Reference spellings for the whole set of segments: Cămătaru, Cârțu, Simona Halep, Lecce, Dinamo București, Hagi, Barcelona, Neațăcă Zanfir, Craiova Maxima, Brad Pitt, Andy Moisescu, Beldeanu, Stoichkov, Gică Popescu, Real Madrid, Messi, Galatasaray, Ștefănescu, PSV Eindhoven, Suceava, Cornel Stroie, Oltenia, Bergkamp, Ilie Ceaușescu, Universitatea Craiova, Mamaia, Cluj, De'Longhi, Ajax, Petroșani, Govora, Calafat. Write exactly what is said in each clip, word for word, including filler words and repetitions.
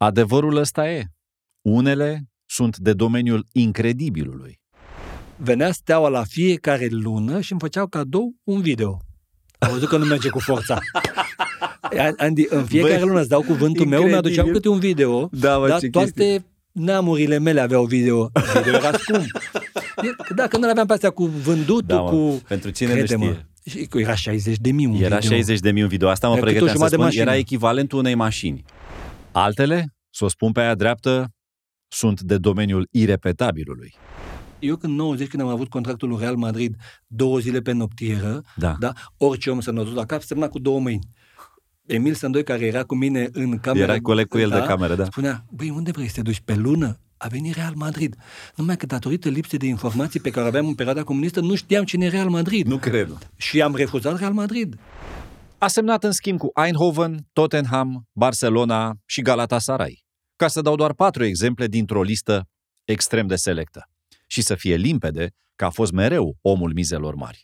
Adevărul ăsta e. Unele sunt de domeniul incredibilului. Venea Steaua la fiecare lună și îmi făceau cadou un video. Am văzut că nu merge cu forța. Andy, în fiecare Băi, lună îți dau cuvântul incredibil. meu, mi-aduceam câte un video. Da, mă, dar toate chestii. Neamurile mele aveau video. Video era scump. Da, când nu aveam pe astea cu vândutul, da, cu... Pentru cine crede-mă, nu știe. Era șaizeci de mii un era video. șaizeci de mii un video. Asta mă pregăteam să spun. Era echivalentul unei mașini. Altele, să o spun pe aia dreaptă, sunt de domeniul irepetabilului. Eu când nouăzeci, când am avut contractul în Real Madrid, două zile pe noptieră, da. Da, orice om semnătut la cap, semna cu două mâini. Emil Sandoi, care era cu mine în cameră... Era coleg cu el da, de cameră, da. Spunea, băi, unde vrei să te duci? Pe lună? A venit Real Madrid. Numai că datorită lipsei de informații pe care aveam în perioada comunistă, nu știam cine e Real Madrid. Nu cred. Și am refuzat Real Madrid. A semnat în schimb cu Eindhoven, Tottenham, Barcelona și Galatasaray. Ca să dau doar patru exemple dintr-o listă extrem de selectă. Și să fie limpede că a fost mereu omul mizelor mari.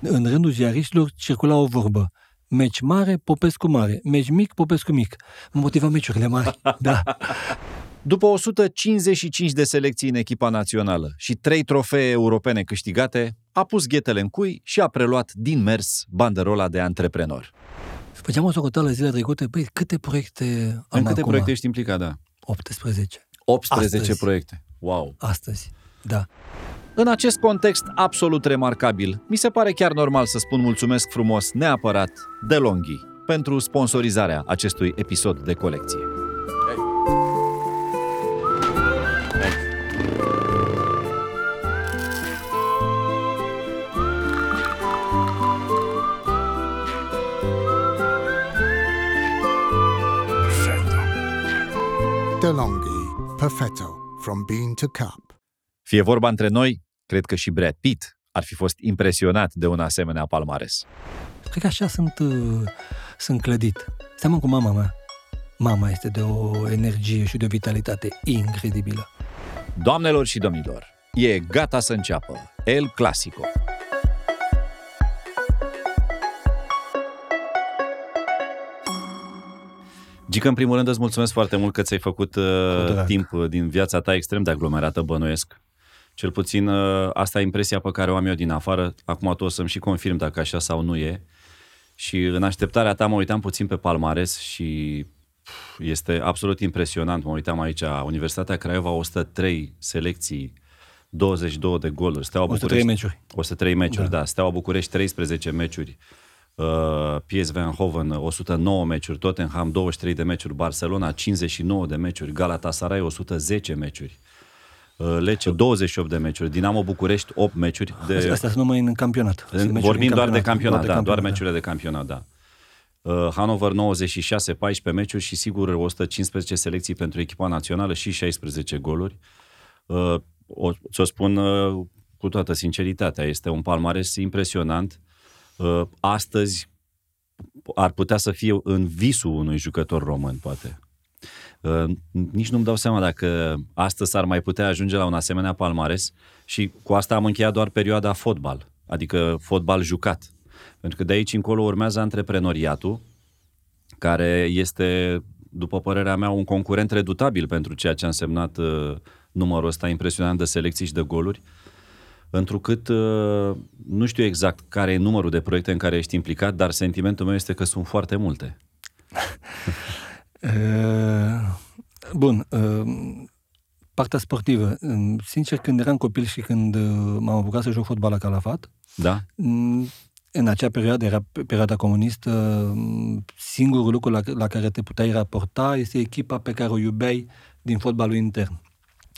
În rândul ziariștilor circula o vorbă. Meci mare, Popescu mare. Meci mic, Popescu mic. Mă motiva meciurile mari. Da. După o sută cincizeci și cinci de selecții în echipa națională și trei trofee europene câștigate, a pus ghetele în cui și a preluat din mers banderola de antreprenor. Făceam o socoteală zilele trecute, băi, câte proiecte am acum? În câte proiecte ești implicat, da? optsprezece. optsprezece Astăzi. Proiecte. Wow. Astăzi, da. În acest context absolut remarcabil, mi se pare chiar normal să spun mulțumesc frumos neapărat De'Longhi pentru sponsorizarea acestui episod de colecție. De'Longhi, perfetto, from bean to cup. Fie vorba între noi, cred că și Brad Pitt ar fi fost impresionat de un asemenea palmares. Cred că așa sunt, uh, sunt clădit. Seamă cu mama mea. Mama este de o energie și de o vitalitate incredibilă. Doamnelor și domnilor, e gata să înceapă El Clasico. Gică, în primul rând, îți mulțumesc foarte mult că ți-ai făcut uh, timp din viața ta extrem de aglomerată, bănuiesc. Cel puțin uh, asta e impresia pe care o am eu din afară. Acum tu o să-mi și confirm dacă așa sau nu e. Și în așteptarea ta mă uitam puțin pe palmares și pf, este absolut impresionant. Mă uitam aici, Universitatea Craiova, o sută trei selecții, douăzeci și două de goluri. Steaua București, o sută trei meciuri. o sută trei meciuri, da. da. Steaua București, treisprezece meciuri. P S V Eindhoven, o sută nouă meciuri, Tottenham douăzeci și trei de meciuri, Barcelona cincizeci și nouă de meciuri, Galatasaray o sută zece meciuri, Lecce douăzeci și opt de meciuri, Dinamo București opt meciuri. De... Asta sunt numai în campionat. Vorbim doar, campionat, de, campionat, doar da, de campionat, da, doar meciurile de campionat, da. Hannover nouăzeci și șase, paisprezece meciuri și sigur o sută cincisprezece selecții pentru echipa națională și șaisprezece goluri. O, ți-o spun cu toată sinceritatea, este un palmares impresionant. Astăzi ar putea să fie în visul unui jucător român, poate. Nici nu-mi dau seama dacă astăzi ar mai putea ajunge la un asemenea palmares și cu asta am încheiat doar perioada fotbal, adică fotbal jucat. Pentru că de aici încolo urmează antreprenoriatul, care este, după părerea mea, un concurent redutabil pentru ceea ce a însemnat numărul ăsta impresionant de selecții și de goluri. Întrucât nu știu exact care e numărul de proiecte în care ești implicat, dar sentimentul meu este că sunt foarte multe. Bun, partea sportivă. Sincer, când eram copil și când m-am apucat să joc fotbal la Calafat, da? În acea perioadă, era perioada comunistă, singurul lucru la, la care te puteai raporta este echipa pe care o iubeai din fotbalul intern.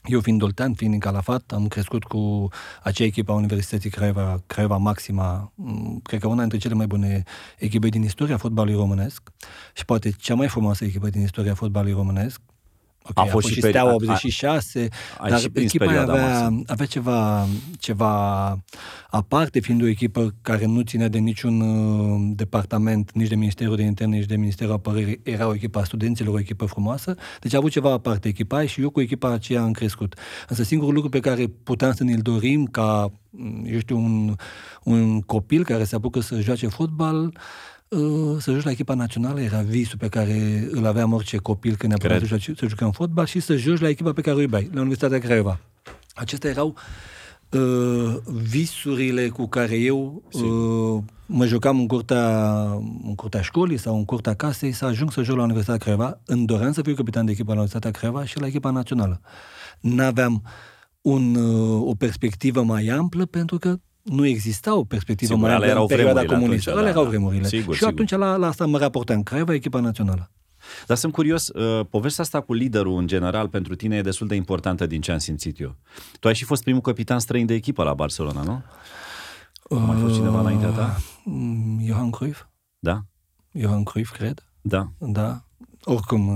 Eu fiind oltean, fiind în Calafat, am crescut cu acea echipă a Universității Craiova, Craiova Maxima, cred că una dintre cele mai bune echipe din istoria fotbalului românesc și poate cea mai frumoasă echipă din istoria fotbalului românesc. Okay, a, fost a fost și Steaua peri- optzeci și șase, a, a, dar și echipa avea, avea ceva, ceva aparte, fiind o echipă care nu ținea de niciun uh, departament, nici de Ministerul de Interne, nici de Ministerul Apărării, era o echipă a studenților, o echipă frumoasă, deci a avut ceva aparte echipa și eu cu echipa aceea am crescut. Însă singurul lucru pe care puteam să ne-l dorim ca, eu știu, un, un copil care se apucă să joace fotbal, să joci la echipa națională era visul pe care îl aveam orice copil când ne-am putut să, să jucăm fotbal și să joci la echipa pe care o iubeai, la Universitatea Craiova. Acestea erau uh, visurile cu care eu uh, mă jucam în curtea, în curtea școlii sau în curtea casei să ajung să joc la Universitatea Craiova. Îmi doream să fiu capitan de echipă la Universitatea Craiova și la echipa națională. N-aveam un, uh, o perspectivă mai amplă pentru că nu exista o perspectivă sigur, mai amplă în perioada comunistă. Alea erau vremurile. Sigur, și sigur. Atunci la, la asta mă raportam. Craiova, echipa națională. Dar sunt curios, uh, povestea asta cu liderul în general pentru tine e destul de importantă din ce am simțit eu. Tu ai și fost primul capitan străin de echipă la Barcelona, nu? Uh, mai fost cineva înaintea ta? Johan Cruyff. Da? Johan Cruyff, cred. Da. Da. Oricum,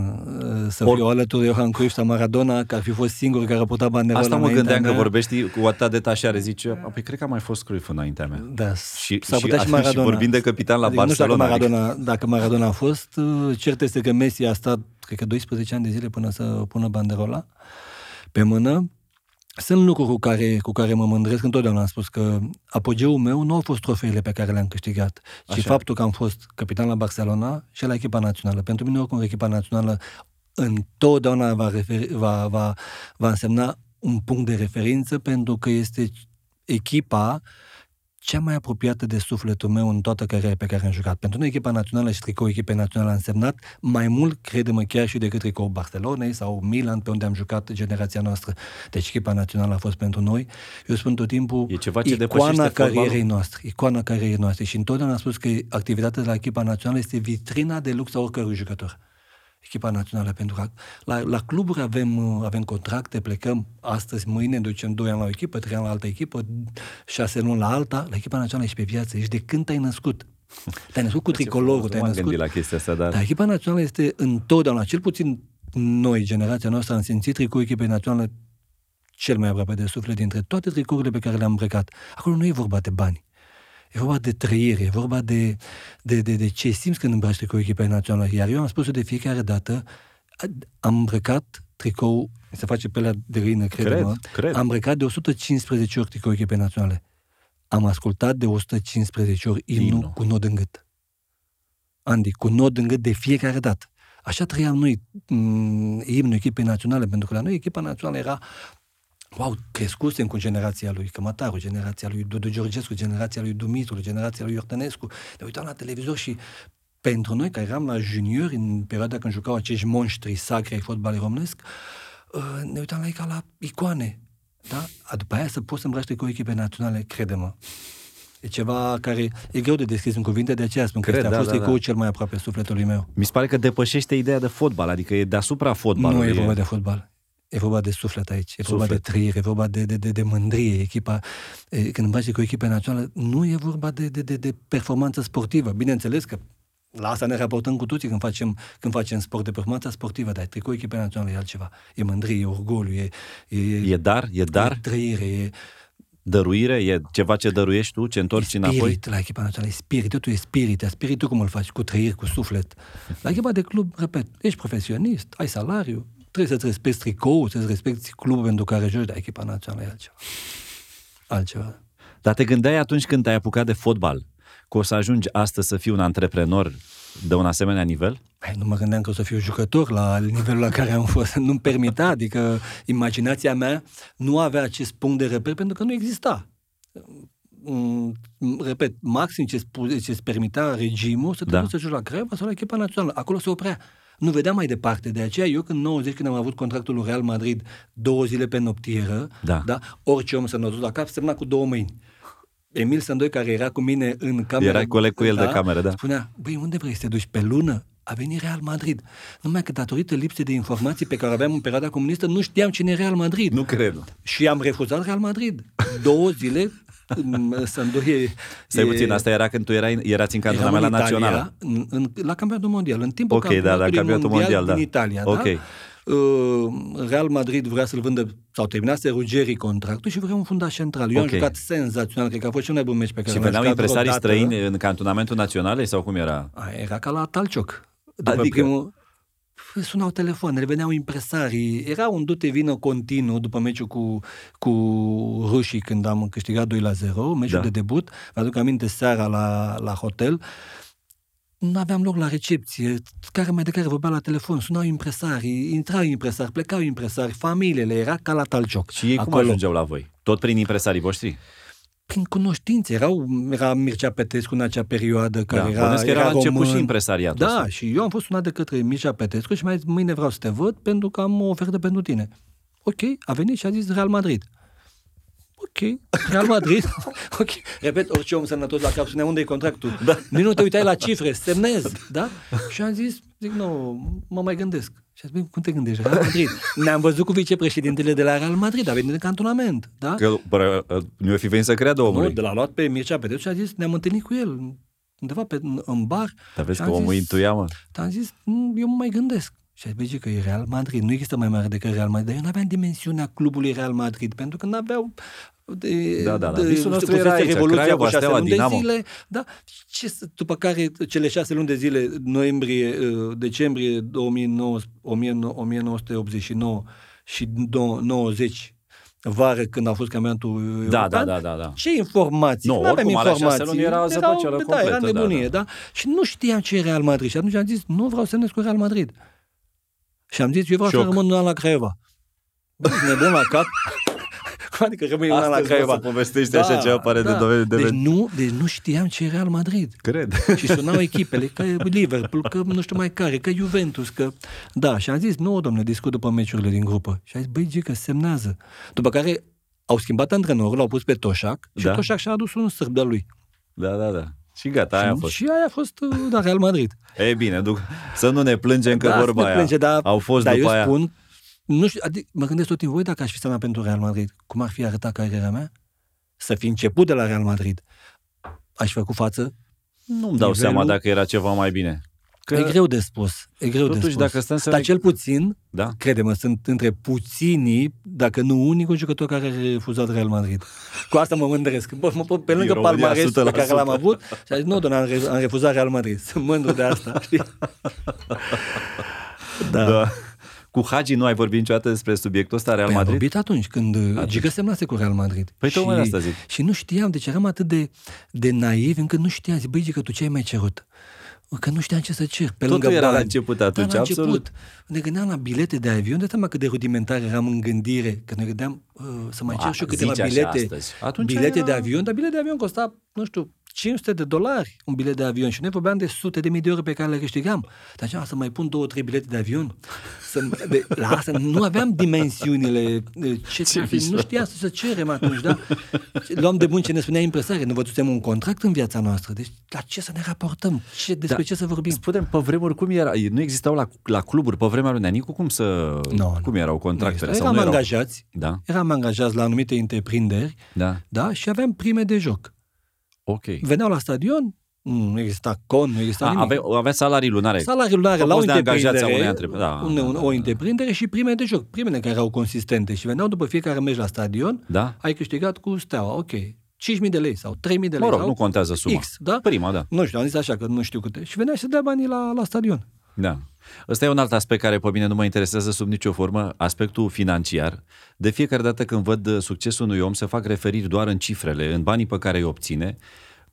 să Or... fiu alături de Johan Cruyff sau Maradona, că ar fi fost singur care a putea banderola. Asta mă gândeam că vorbești cu atâta detașare, zice, apoi cred că a mai fost Cruyff înaintea mea. Da, și, s-a putea și, și Maradona. Și vorbind de capitan la adică Barcelona. Nu știu dacă Maradona, dacă Maradona a fost, cert este că Messi a stat, cred că doisprezece ani de zile până să pună banderola pe mână. Sunt lucruri cu care, cu care mă mândresc. Întotdeauna am spus că apogeul meu nu au fost trofeile pe care le-am câștigat, ci Așa. faptul că am fost capitan la Barcelona și la echipa națională. Pentru mine, oricum, echipa națională întotdeauna va, referi, va, va, va însemna un punct de referință, pentru că este echipa cea mai apropiată de sufletul meu în toată cariera pe care am jucat. Pentru noi, echipa națională și tricou echipei naționale a însemnat mai mult, crede-mă, chiar și decât tricou Barcelonei sau Milan, pe unde am jucat generația noastră. Deci echipa națională a fost pentru noi, eu spun tot timpul, e ceva ce icoana carierei noastre. Icoana carierei noastre. Și întotdeauna am spus că activitatea de la echipa națională este vitrina de lux a oricărui jucător. Echipa națională, pentru că la, la cluburi avem, avem contracte, plecăm astăzi, mâine, ducem doi ani la o echipă, trei ani la altă echipă, șase luni la alta, la echipa națională ești pe viață, ești de când te-ai născut. Te-ai născut cu tricolorul, te-ai născut. La chestia asta, dar... dar echipa națională este întotdeauna, cel puțin noi, generația noastră, am simțit tricou echipei naționale cel mai aproape de suflet dintre toate tricourile pe care le-am îmbrăcat. Acolo nu e vorba de bani. E vorba de trăire, e vorba de, de, de, de ce simți când îmbraci tricou echipa națională. Iar eu am spus-o de fiecare dată, am îmbrăcat tricou, se face pelea de găină, cred, cred. Am îmbrăcat de o sută cincisprezece ori tricou echipa națională. Am ascultat de o sută cincisprezece ori imnul cu nod în gât. Andy, cu nod în gât de fiecare dată. Așa trăiam noi imnul echipei naționale, pentru că la noi echipa națională era... Wow, crescusem cu generația lui Cămătaru, generația lui Dudu Georgescu, generația lui Dumitru, generația lui Ortănescu. Ne uitam la televizor și pentru noi, care eram la juniori, în perioada când jucau acești monștri sacri ai fotbalului românesc, ne uitam la ei ca la icoane. Da? După aia să poți să îmbraci cu echipe naționale, crede-mă. E ceva care e greu de descris în cuvinte, de aceea spun că Cred, este da, a fost da, da. Ecou cel mai aproape sufletului meu. Mi se pare că depășește ideea de fotbal, adică e deasupra fotbalului. Nu e vorba de fotbal. E vorba de suflet aici, e vorba suflet. de trăire, e vorba de, de, de, de mândrie. Echipa, e, când îmbraci cu echipa națională, nu e vorba de, de, de, de performanță sportivă. Bineînțeles că la asta ne raportăm cu toții când facem, când facem sport, de performanța sportivă, dar tricou echipa națională e altceva. E mândrie, e orgoliu, e... E, e dar, e dar. E trăire, e... Dăruire, e ceva ce dăruiești tu, ce întorci spirit, înapoi? Spirit la echipa națională, e spirit, totul e spirit, e spiritul cum îl faci, cu trăiri, cu suflet. La echipa de club, repet, ești profesionist, ai salariu, trebuie să-ți respecti tricou, să-ți respecti clubul pentru care joci, dar echipa națională e altceva. Altceva. Dar te gândeai atunci când te-ai apucat de fotbal că o să ajungi astăzi să fii un antreprenor de un asemenea nivel? Hai, nu mă gândeam că o să fiu jucător la nivelul la care am fost. Nu-mi permitea, adică imaginația mea nu avea acest punct de reper pentru că nu exista. Repet, maxim ce îți permitea regimul să te da. duci să joci la Craiova sau la echipa națională. Acolo se oprea. Nu vedeam mai departe, de aceea eu când nouăzeci, când am avut contractul lui Real Madrid, două zile pe noptieră, da. Da, orice om să n-a dus la cap, semna cu două mâini. Emil Sandoi, care era cu mine în cameră, era coleg cu el da, de cameră, da. Spunea, băi, unde vrei să te duci pe lună? A venit Real Madrid. Numai că datorită lipsei de informații pe care aveam în perioada comunistă, nu știam cine e Real Madrid. Nu cred. Și am refuzat Real Madrid. Două zile... Sandoi, stai e, puțin, asta era când tu erai, erați în cantonament la națională. La campionatul mondial, în timpul okay, campionatului da, mondial, mondial da. Din Italia. Okay. Da? Uh, Real Madrid vrea să-l vândă, sau terminase Ruggeri contractul și vrea un fundaș central. Okay. Eu am jucat senzațional, cred că a fost cel mai bun meci pe care l-am jucat. Și veneau impresarii străini în cantonamentul național sau cum era? A, era ca la Talcioc. După adică... primul... Sunau telefoanele, veneau impresarii, era un du-te-vină continuu după meciul cu, cu rușii când am câștigat doi la zero, meciul da. de debut. Vă aduc aminte seara la, la hotel, nu aveam loc la recepție, care mai de care vorbea la telefon, sunau impresarii, intrau impresari, plecau impresari, familiile, era ca la Talcioc. Și ei acolo. Cum ajungeau la voi? Tot prin impresarii voștri? Prin cunoștințe. Erau, era Mircea Petescu în acea perioadă, care da, era, că era, era început și impresariatul. Da, ăsta. Și eu am fost sunat de către Mircea Petescu și mi-a zis, mâine vreau să te văd pentru că am o ofertă pentru tine. Ok, a venit și a zis Real Madrid. Ok, Real Madrid. Ok. Repet, orice om semnător la cap, unde e contractul? Da. Nici nu te uitai la cifre, semnez, da? Și am zis, zic, nu, mă mai gândesc. Și a zis, cum te gândești, Real Madrid? Ne-am văzut cu vicepreședintele de la Real Madrid, a venit în cantonament, da? Că nu-i fi venit să creadă omului. Nu, de l-a luat pe Mircea Petescu și a zis, ne-am întâlnit cu el undeva pe, în bar. Dar vezi că omul intuia, mă. Am zis, eu mă mai gândesc. Și aș zice că e Real Madrid, nu există mai mare decât Real Madrid, dar eu nu aveam dimensiunea clubului Real Madrid, pentru că nu aveau de, da, da, da. De, visul nostru era aici, Craiova, Steaua, Dinamo. Da? Ce, după care cele șase luni de zile, noiembrie, decembrie nouăsprezece optzeci și nouă și nouăzeci, vară, când a fost campionatul da, european, da, da, da. Ce informații? Nu, nu aveam informații. Erau, erau, da, era nebunie, da, da. Da? Și nu știam ce e Real Madrid. Și atunci am zis, nu vreau să semnesc cu Real Madrid. Și am zis, eu vreau Șoc. Să rămân un an la Craiova. Ne dăm la cap. Adică rămâi un an la Craiova. Astăzi povestește da, așa ceva, pare da. De dovedi de deci nu, deci nu știam ce e Real Madrid. Cred. Și sunau echipele, că Liverpool, că nu știu mai care, că Juventus, că... Da, și am zis, nu, domnule, discut după meciurile din grupă. Și am zis, băi, Gică, semnează. După care au schimbat antrenorul, l-au pus pe Toșac și da. Toșac și-a adus un sârb de lui. Da, da, da. Și gata, aia a fost. Și aia a fost, da, Real Madrid. E bine, duc, să nu ne plângem că da, vorba ne plânge, aia. Da, au fost da, după aia. Dar eu spun, nu știu, adic, mă gândesc tot timpul, voi dacă aș fi semnat pentru Real Madrid, cum ar fi arătat cariera mea? Să fi început de la Real Madrid. Aș fi făcut față? Nu-mi dau seama dacă era ceva mai bine. Că... E greu de spus. E greu totuși, de spus. Dacă stăm să dar ne... cel puțin, da? Crede-mă, sunt între puținii, dacă nu unicul jucător care a refuzat Real Madrid. Cu asta mă mândresc. Bă, mă, pe lângă palmaresul pe care l-am avut, și a zis, nu, doamne, am, re- am refuzat Real Madrid. Sunt mândru de asta, știi? Da. Da. Cu Hagi nu ai vorbit niciodată despre subiectul ăsta, Real păi Madrid? Am vorbit atunci, când atunci. Gică semnase cu Real Madrid. Păi și, asta zic. Și nu știam, deci eram atât de, de naiv, încât nu știam. Zic, băi, Gică, tu ce ai mai cerut? Că nu știam ce să cer. Pe totul lângă era bani. La început atunci, da, la absolut. Început. Ne gândeam la bilete de avion, de seama cât de rudimentar eram în gândire, că ne gândeam uh, să mai cer și eu câteva bilete. Bilete era... de avion, dar bilete de avion costa, nu știu, cinci sute de dolari un bilet de avion și noi vorbeam de sute de mii de euro pe care le câștigam. Dar așa, să mai pun două, trei bilete de avion. Să, de, la asta nu aveam dimensiunile. Ce, ce nu știam să se cerem atunci, da? Luam de bun ce ne spunea impresare. Nu vădusem un contract în viața noastră. Deci, la ce să ne raportăm? Ce, despre da, ce să vorbim? Spunem, pe vremuri, cum era? Nu existau la, la cluburi, pe vremea lui Neanicu, cum să... No, cum erau contractele? Sau eram nu erau? Angajați. Da? Eram angajați la anumite întreprinderi. Da. Da? Și aveam prime de joc. Okay. Veneau la stadion, nu exista con, nu exista A, nimic. Ave, aveați salarii lunare. Salarii lunare la o întreprindere, da, un, un, da, o întreprindere și prime de joc, primele care erau consistente și veneau după fiecare meci la stadion, da? Ai câștigat cu Steaua, ok, cinci mii de lei sau trei mii de lei. Mă rog, sau nu contează suma. X, da? Prima, da. Nu știu, am zis așa că nu știu câte. Și venea și să dea banii la, la stadion. Da. Ăsta e un alt aspect care pe mine nu mă interesează sub nicio formă, aspectul financiar. De fiecare dată când văd succesul unui om, se fac referiri doar în cifrele, în banii pe care îi obține.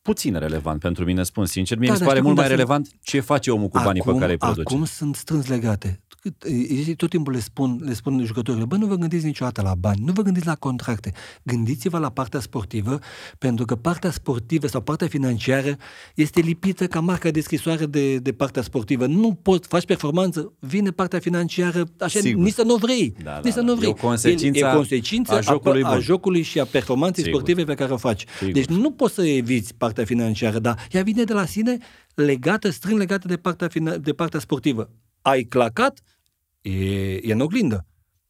Puțin relevant pentru mine, spun sincer. Mie da, mi se pare mult mai relevant ce face omul cu acum, banii pe care îi produce. Acum sunt strâns legate. Tot timpul le spun, le spun jucătorilor, bă, nu vă gândiți niciodată la bani, nu vă gândiți la contracte, gândiți-vă la partea sportivă, pentru că partea sportivă sau partea financiară este lipită ca marca de scrisoare de, de partea sportivă. Nu poți, faci performanță, vine partea financiară, așa, sigur. Nici să nu vrei. Da, da, nici să nu vrei. E o consecință, e, e consecință a, jocului a, a jocului și a performanței sigur. Sportive pe care o faci. Sigur. Deci nu poți să eviți partea financiară, dar ea vine de la sine legată, strâns legată de partea, de partea sportivă. Ai clacat, e, e în oglindă.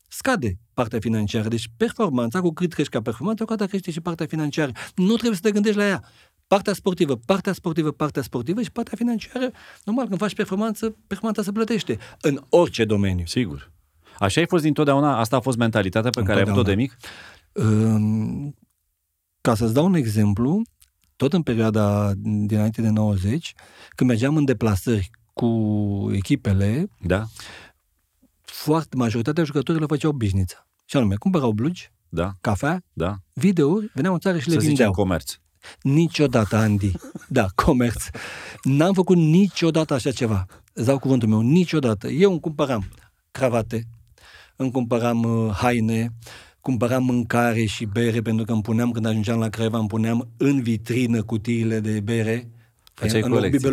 Scade partea financiară. Deci performanța, cu cât crești ca performanță, cu atât crește și partea financiară. Nu trebuie să te gândești la ea. Partea sportivă, partea sportivă, partea sportivă și partea financiară, normal, când faci performanță, performanța se plătește. În orice domeniu. Sigur. Așa ai fost dintotdeauna? Asta a fost mentalitatea pe care ai avut-o de mic? Ca să-ți dau un exemplu, tot în perioada dinainte de nouăzeci, când mergeam în deplasări cu echipele, da. Foarte majoritatea jucătorilor făceau bișnița. Și anume, cumpărau blugi, da. Cafea, da. Videouri, veneau în țară și să le vindeau. Să zicem comerț. Niciodată, Andy. Da, comerț. N-am făcut niciodată așa ceva. Îți dau cuvântul meu, niciodată. Eu îmi cumpăram cravate, îmi cumpăram haine, cumpăram mâncare și bere, pentru că îmi puneam, când ajungeam la Craiova, îmi puneam în vitrină cutiile de bere. Făceai colecție.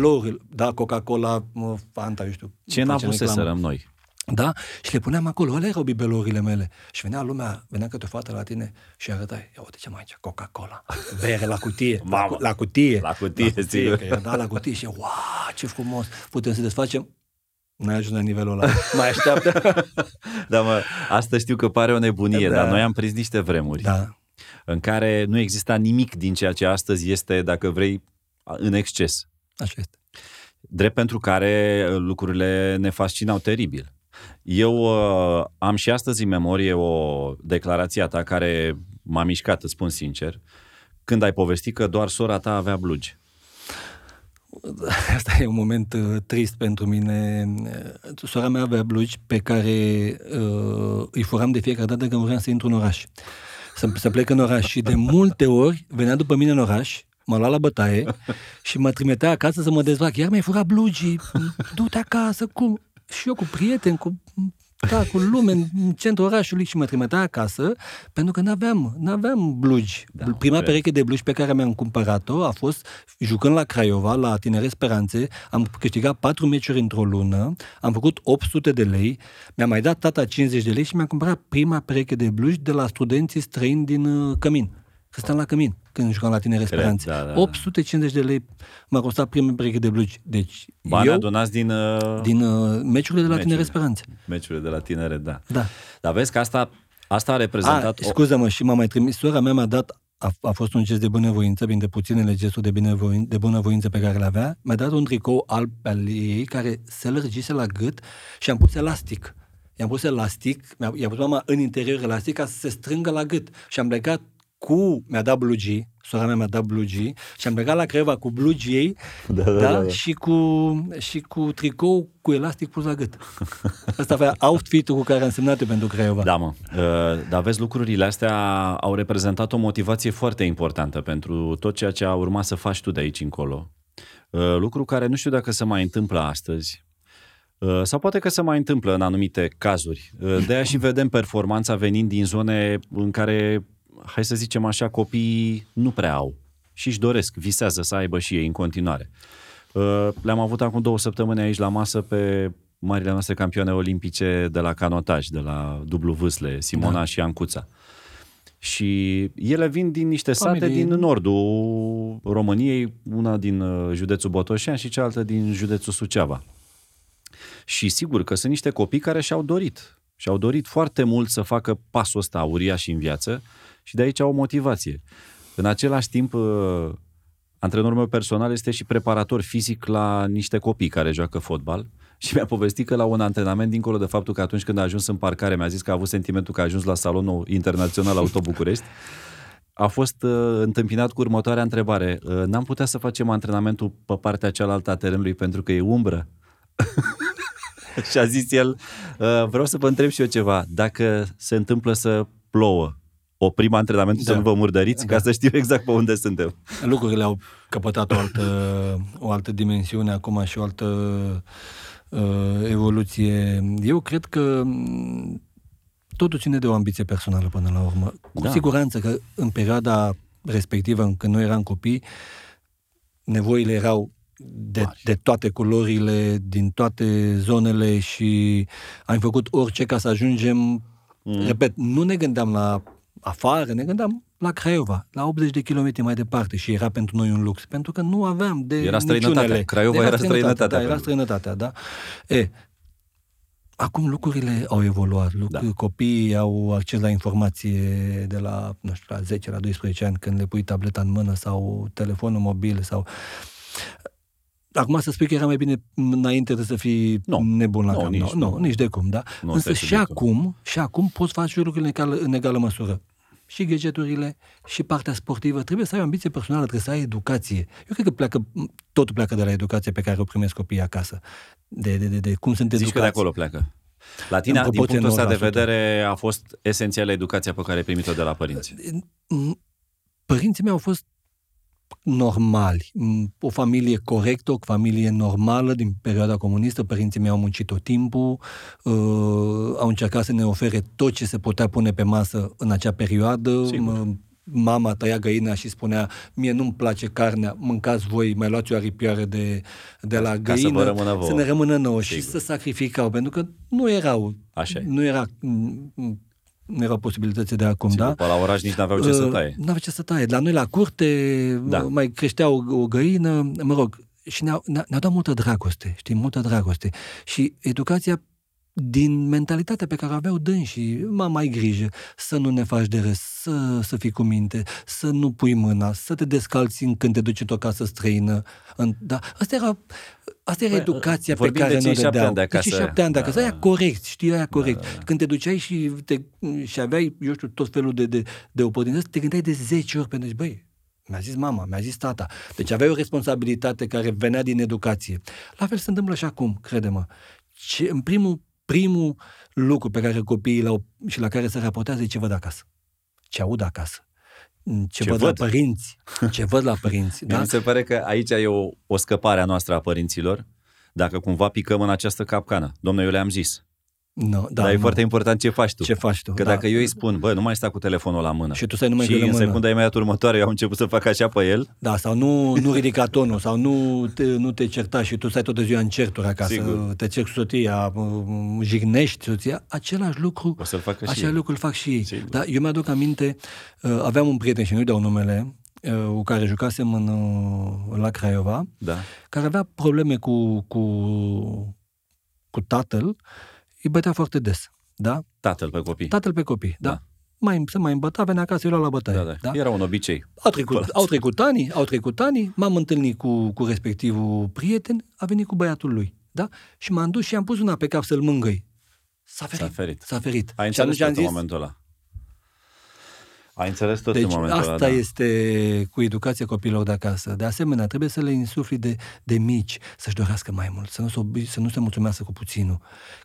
Da, Coca-Cola, Fanta, eu știu. Ce n-apuseserăm noi. Da? Și le puneam acolo, alea erau bibelourile mele. Și venea lumea, venea câte o fată la tine și arătai, ia uite ce mai aici, Coca-Cola, bere la cutie, la, cu- la cutie, la cutie, la cutie, că era, da, la cutie și wow, ce frumos, putem să desfacem. N-ai ajuns la nivelul ăla, mai așteaptă. Da, mă, asta știu că pare o nebunie, da. Dar noi am prins niște vremuri, da, în care nu exista nimic din ceea ce astăzi este, dacă vrei, în exces. Așa este. Drept pentru care lucrurile ne fascinau teribil. Eu uh, am și astăzi în memorie o declarație a ta care m-a mișcat, îți spun sincer, când ai povestit că doar sora ta avea blugi. Asta e un moment uh, trist pentru mine. Sora mea avea blugi pe care uh, îi furam de fiecare dată când vreau să intru în oraș. Să, să plec în oraș și de multe ori venea după mine în oraș, mă lua la bătaie și mă trimitea acasă să mă dezbrac. Iar mi-ai furat blugii, du-te acasă, cum... Și eu cu prieteni, cu, da, cu lume în centrul orașului și mă trimitea acasă pentru că n-aveam, n-aveam blugi. Da, prima vreau. Pereche de blugi pe care mi-am cumpărat-o a fost jucând la Craiova, la Tineri Speranțe. Am câștigat patru meciuri într-o lună, am făcut opt sute de lei, mi-a mai dat tata cincizeci de lei și mi-a cumpărat prima pereche de blugi de la studenții străini din Cămin. Că stăm la Cămin când jucam la Tineri Speranțe. Da, da. opt sute cincizeci de lei m-a costat primul pereche de blugi. Deci bani eu, adunați din... Uh, din uh, meciurile de la Tineri Speranțe. Meciurile de la tinere, da. Da. Dar vezi că asta, asta a reprezentat... A, scuză-mă, și m-a mai trimis. Sora mea mi-a dat... A, a fost un gest de bunăvoință, printre puținele gesturi de, binevoin, de bunăvoință pe care le avea. Mi-a dat un tricou alb al ei care se lărgise la gât și am pus elastic. I-am pus elastic, i-a pus mama în interior elastic ca să se strângă la gât. Și am plecat cu, mi-a dat blugii, sora mea mi-a dat blugii și am plecat la Craiova cu blugii ei, da, da, da, da. Și, cu, și cu tricou cu elastic pus la gât. Asta avea outfit-ul cu care am semnat pentru Craiova. Da, mă. Uh, dar vezi, lucrurile astea au reprezentat o motivație foarte importantă pentru tot ceea ce a urmat să faci tu de aici încolo. Uh, lucru care nu știu dacă se mai întâmplă astăzi. Uh, sau poate că se mai întâmplă în anumite cazuri. Uh, de-aia și vedem performanța venind din zone în care... hai să zicem așa, copiii nu prea au și își doresc, visează să aibă și ei în continuare. Le-am avut acum două săptămâni aici la masă pe marile noastre campioane olimpice de la canotaj, de la dublu vâsle, Simona, da, și Ancuța. Și ele vin din niște familie, sate din nordul României, una din județul Botoșani și cealaltă din județul Suceava. Și sigur că sunt niște copii care și-au dorit, și-au dorit foarte mult să facă pasul ăsta uriaș în viață. Și de aici au o motivație. În același timp, antrenorul meu personal este și preparator fizic la niște copii care joacă fotbal și mi-a povestit că la un antrenament, dincolo de faptul că atunci când a ajuns în parcare, mi-a zis că a avut sentimentul că a ajuns la salonul internațional Auto București, a fost întâmpinat cu următoarea întrebare. N-am putea să facem antrenamentul pe partea cealaltă a terenului pentru că e umbră? Și a zis el, vreau să vă întreb și eu ceva. Dacă se întâmplă să plouă, oprim antrenamentul, da, să nu vă murdăriți, da, ca să știu exact pe unde suntem. Lucrurile au căpătat o altă, o altă dimensiune acum și o altă uh, evoluție. Eu cred că totul ține de o ambiție personală până la urmă. Cu, da, siguranță că în perioada respectivă, când noi eram copii, nevoile erau De, de toate culorile, din toate zonele și am făcut orice ca să ajungem. Mm. Repet, nu ne gândeam la afară, ne gândeam la Craiova, la optzeci de kilometri mai departe și era pentru noi un lux, pentru că nu aveam de era niciunele. Craiova era, era străinătatea. Da, era străinătatea, da. E, acum lucrurile au evoluat. Lucr- da. Copiii au acces la informație de la, nu știu, la zece, la doisprezece ani, când le pui tableta în mână sau telefonul mobil sau... Acum să spui că era mai bine înainte de să fii no, nebun la no, cap. Nici, no, nu, nici de cum, da? No, însă și acum, și acum poți face lucrurile în egală, în egală măsură. Și gadgeturile, și partea sportivă. Trebuie să ai o ambiție personală, trebuie să ai educație. Eu cred că pleacă, totul pleacă de la educație pe care o primesc copiii acasă. De, de, de, de cum sunt educați. Zici că de acolo pleacă. La tine, din punctul ăsta de vedere, a fost esențială educația pe care ai primit-o de la părinți. Părinții mei au fost normali. O familie corectă, o familie normală din perioada comunistă. Părinții mei au muncit tot timpul, uh, au încercat să ne ofere tot ce se putea pune pe masă în acea perioadă. Sigur. Mama tăia găina și spunea: mie nu-mi place carnea, mâncați voi, mai luați o aripioare de, de la găină, să, vă să ne rămână nouă. Sigur. Și să sacrificau, pentru că nu erau, nu era... Nu erau posibilități de acum, sigur, da? La oraș nici n-aveau ce să taie. N-aveau ce să taie. La noi, la curte, da, mai creștea o, o găină, mă rog, și ne-au, ne-au dat multă dragoste, știi, multă dragoste. Și educația din mentalitatea pe care o aveau dânsii: mama, ai grijă, să nu ne faci de râs, să, să fii cu minte, să nu pui mâna, să te descalți când te duci într-o casă străină. În, da? Asta era... Asta era educația pe care ne-o dădeau. Deci șapte ani de acasă, aia corect, știi, aia corect. Da, da, da. Când te duceai și, te, și aveai, eu știu, tot felul de, de, de oportunități, te gândeai de zece ori pe noi, băi, mi-a zis mama, mi-a zis tata. Deci aveai o responsabilitate care venea din educație. La fel se întâmplă și acum, crede-mă. Ce, în primul, primul lucru pe care copiii l-au, și la care se raportează e ce văd acasă, ce aud acasă. Ce, ce văd la părinți. Ce văd la părinți. Da? Mi se pare că aici e o, o scăpare a noastră a părinților, dacă cumva picăm în această capcană. Dom'le, eu le-am zis. No, da, Dar e no. foarte important ce faci tu. Ce faci tu. Că da. dacă eu îi spun, bă, nu mai sta cu telefonul la mână. Și tu stai numai cu mână. Și în secunda imediat următoare eu am început să fac așa pe el. Da, sau nu, nu ridica tonul, sau nu te, nu te certa și tu stai toată ziua în certuri acasă. Sigur. Te ceri cu soția, jignești soția. Același lucru, o să-l facă același și lucru îl fac și ei. Da, eu mi-aduc aminte, aveam un prieten și nu-i dau numele, cu care jucasem în, la Craiova, da, care avea probleme cu, cu, cu tatăl. Îi bătea foarte des, da? Tatăl pe copii. Tatăl pe copii, da. da. Mai, se mai îmbăta, venea acasă, îi lua la bătaie. Da, da. Da? Era un obicei. Au trecut, au trecut ani, au trecut ani, m-am întâlnit cu, cu respectivul prieten, a venit cu băiatul lui, da? Și m-am dus și am pus una pe cap să-l mângâi. S-a ferit. S-a ferit. S-a ferit. Ai înțeles tot în momentul ăla. Ai înțeles tot deci, în momentul ăla. Deci asta da. este cu educația copiilor de acasă. De asemenea, trebuie să le insufli de, de mici să-și dorească mai mult, să nu, se, să nu se mulțumească cu puținul.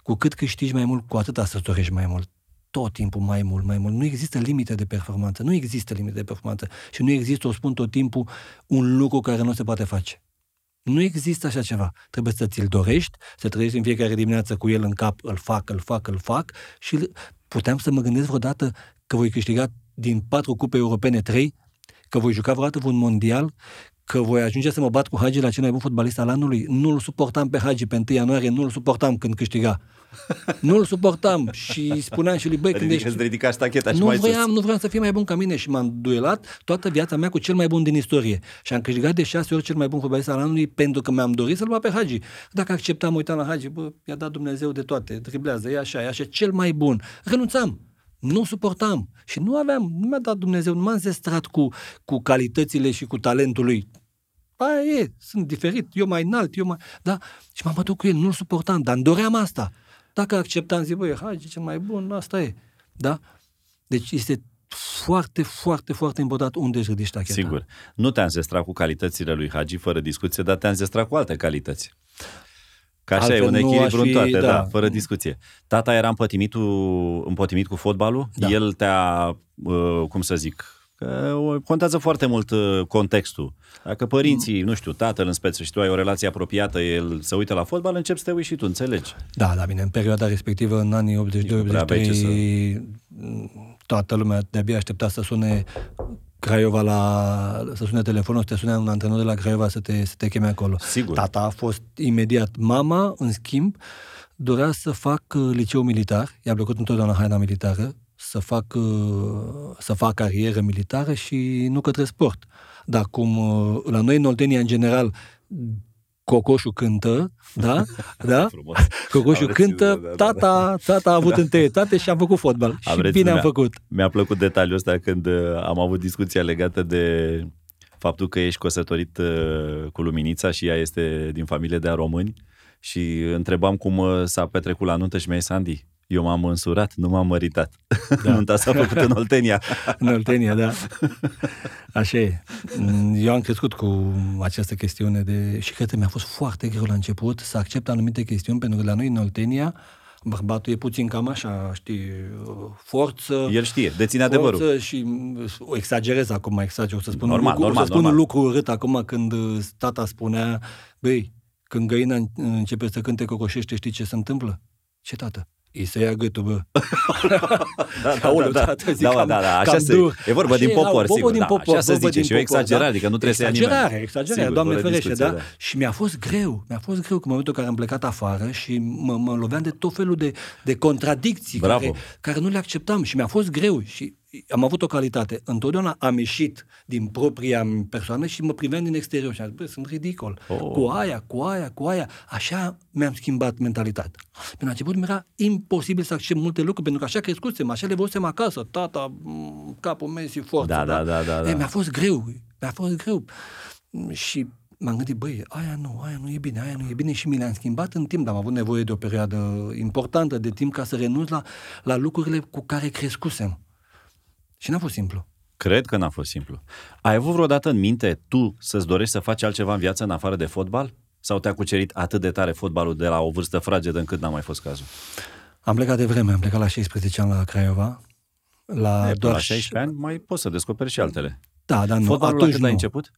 Cu cât câștigi mai mult, cu atât să-ți dorești mai mult. Tot timpul mai mult, mai mult. Nu există limite de performanță. Nu există limite de performanță. Și nu există, o spun tot timpul, un lucru care nu se poate face. Nu există așa ceva. Trebuie să ți-l dorești, să trăiești în fiecare dimineață cu el în cap, îl fac, îl fac, îl fac. Și puteam să mă gândesc vreodată că voi câștiga din patru cupe europene, trei, că voi juca vreodată un mondial, că voi ajunge să mă bat cu Hagi la cel mai bun fotbalist al anului. Nu-l suportam pe Hagi pe întâi ianuarie, nu-l suportam când câștiga. Nu-l suportam și spuneam și lui, băi, când ești... Îți ridica ștacheta și mai sus. Nu vreau să fie mai bun ca mine și m-am duelat toată viața mea cu cel mai bun din istorie. Și am câștigat de șase ori cel mai bun fotbalist al anului pentru că mi-am dorit să-l bat pe Hagi. Dacă acceptam, uitam la Hagi, bă, i-a dat Dumnezeu de toate, driblează, e așa, e așa, cel mai bun. Renunțam. Nu suportam și nu aveam, nu mi-a dat Dumnezeu, nu m-am zestrat cu, cu calitățile și cu talentul lui. Aia e, sunt diferit, eu mai înalt, eu mai... Da? Și m-am bătut cu el, nu-l suportam, dar îmi doream asta. Dacă acceptam, zic, băi, hai, ce mai bun, asta e. Da? Deci este foarte, foarte, foarte important unde își ridici tacheta. Sigur. Nu te-am zestrat cu calitățile lui Hagi, fără discuție, dar te-am zestrat cu alte calități. Că așa altfel e, un echilibru în toate, da. da, fără discuție. Tata era împătimit, împătimit cu fotbalul, da. El te-a, cum să zic, că contează foarte mult contextul. Dacă părinții, mm. nu știu, tatăl în speță și tu ai o relație apropiată, el se uită la fotbal, începi să te uiți și tu, înțelegi. Da, da, bine, în perioada respectivă, în anii optzeci și doi optzeci și trei, toată lumea de-abia aștepta să sune... Craiova la... să sune telefonul, să te sune un antrenor de la Craiova să te, să te cheme acolo. Sigur. Tata a fost imediat. Mama, în schimb, dorea să fac liceu militar. I-a plăcut întotdeauna haina militară. Să fac, să fac carieră militară și nu către sport. Dar cum la noi în Oltenia, în general, cocoșul cântă, da? Da? Cocoșul cântă, tata, tata a avut da. întâietate și am făcut fotbal. Am și reținut, bine am făcut. Mi-a plăcut detaliul ăsta când am avut discuția legată de faptul că ești căsătorit cu Luminița și ea este din familie de români și întrebam cum s-a petrecut la nuntă și mi-a zis, Andy, eu m-am însurat, nu m-am măritat. Da. Nunta s-a făcut în Oltenia. În Oltenia, da. Așa e. Eu am crescut cu această chestiune de... și cred că mi-a fost foarte greu la început să accept anumite chestiuni, pentru că la noi în Oltenia bărbatul e puțin cam așa, știi, forță. El știe, deține adevărul. Și o exagerez acum, exagerez, o să spun, normal, un, lucru, normal, să spun un lucru urât acum când tata spunea, băi, când găina începe să cânte cocoșește, știi ce se întâmplă? Ce, tată? Îi să ia gâtul, bă. Da, da, da, da, tată, da, cam, da, da, așa se, e vorba așa din popor, sigur, din popor, da, așa se zice și o exagerare, da? Că nu trebuie să ia nimeni. Exagerare, exagerare, Doamne ferește, da? Da? Și mi-a fost greu, mi-a fost greu că în momentul în care am plecat afară și mă, mă loveam de tot felul de, de contradicții care, care nu le acceptam și mi-a fost greu și am avut o calitate. Întotdeauna am ieșit din propria persoană și mă priveam din exterior și am zis, bă, sunt ridicol. Oh. Cu aia, cu aia, cu aia. Așa mi-am schimbat mentalitatea. Pentru la început mi-era imposibil să accept multe lucruri, pentru că așa crescusem, așa le văzusem acasă. Tata, capul Messi, forță. Da, da, da, da, da. E, mi-a fost greu, mi-a fost greu. Și m-am gândit, băi, aia nu, aia nu e bine, aia nu e bine și mi le-am schimbat în timp, dar am avut nevoie de o perioadă importantă de timp ca să renunț la, la lucrurile cu care crescusem. Și n-a fost simplu. Cred că n-a fost simplu. Ai avut vreodată în minte tu să-ți dorești să faci altceva în viață în afară de fotbal? Sau te-a cucerit atât de tare fotbalul de la o vârstă fragedă încât n-a mai fost cazul? Am plecat de vreme, am plecat la șaisprezece ani la Craiova. La, e, doar la șaisprezece ani mai poți să descoperi și altele. Da, dar nu. Fotbalul atunci la cât ai început?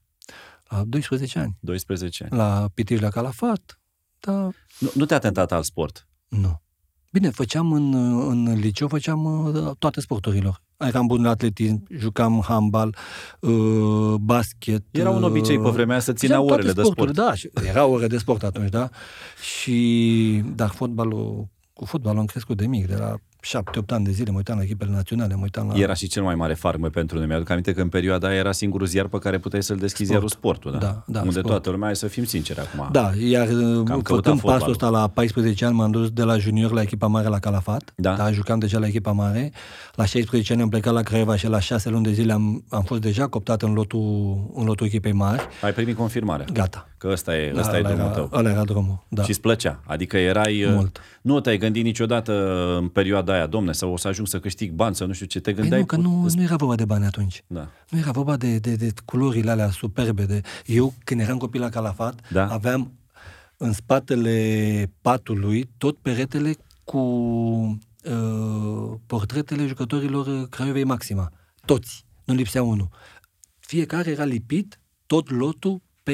La doisprezece ani. doisprezece ani. La Pitiri, la Calafat. Da. Nu, nu te-a tentat alt sport? Nu. Bine, făceam în, în liceu, făceam toate sporturilor. Eram bun la atletism, jucam handbal, uh, basket. Era un obicei pe vremea să țină orele de sport. Da, era ore de sport atunci, da. Și, dar fotbalul, cu fotbalul am crescut de mic, de la șapte-opt ani de zile, mă uitam la echipele naționale, mă uitam la... Era și cel mai mare farmec pentru noi. Mi-aduc aminte că în perioada aia era singurul ziar pe care puteai să-l deschizi, sport. Iarul Sportul, da? Da, da, unde sport. Toată lumea, să fim sinceri acum. Da, iar făcând pasul ăsta la paisprezece ani m-am dus de la junior la echipa mare la Calafat, da, da, jucam deja la echipa mare. La șaisprezece ani am plecat la Craiova și la șase luni de zile am, am fost deja cooptat în lotul, în lotul echipei mari. Ai primit confirmarea. Gata. Că ăsta e, da, ăsta ala e drumul tău. Ăla era drumul, da. Și îți plăcea. Adică erai... Mult. Nu te-ai gândit niciodată în perioada aia, domne, sau o să ajung să câștig bani, sau nu știu ce, te gândeai... Păi nu, că nu, nu era vorba de bani atunci. Da. Nu era vorba de, de, de culorile alea superbe. De... Eu, când eram copil la Calafat, da, aveam în spatele patului tot peretele cu uh, portretele jucătorilor Craiovei Maxima. Toți. Nu lipsea unul. Fiecare era lipit, tot lotul, pe...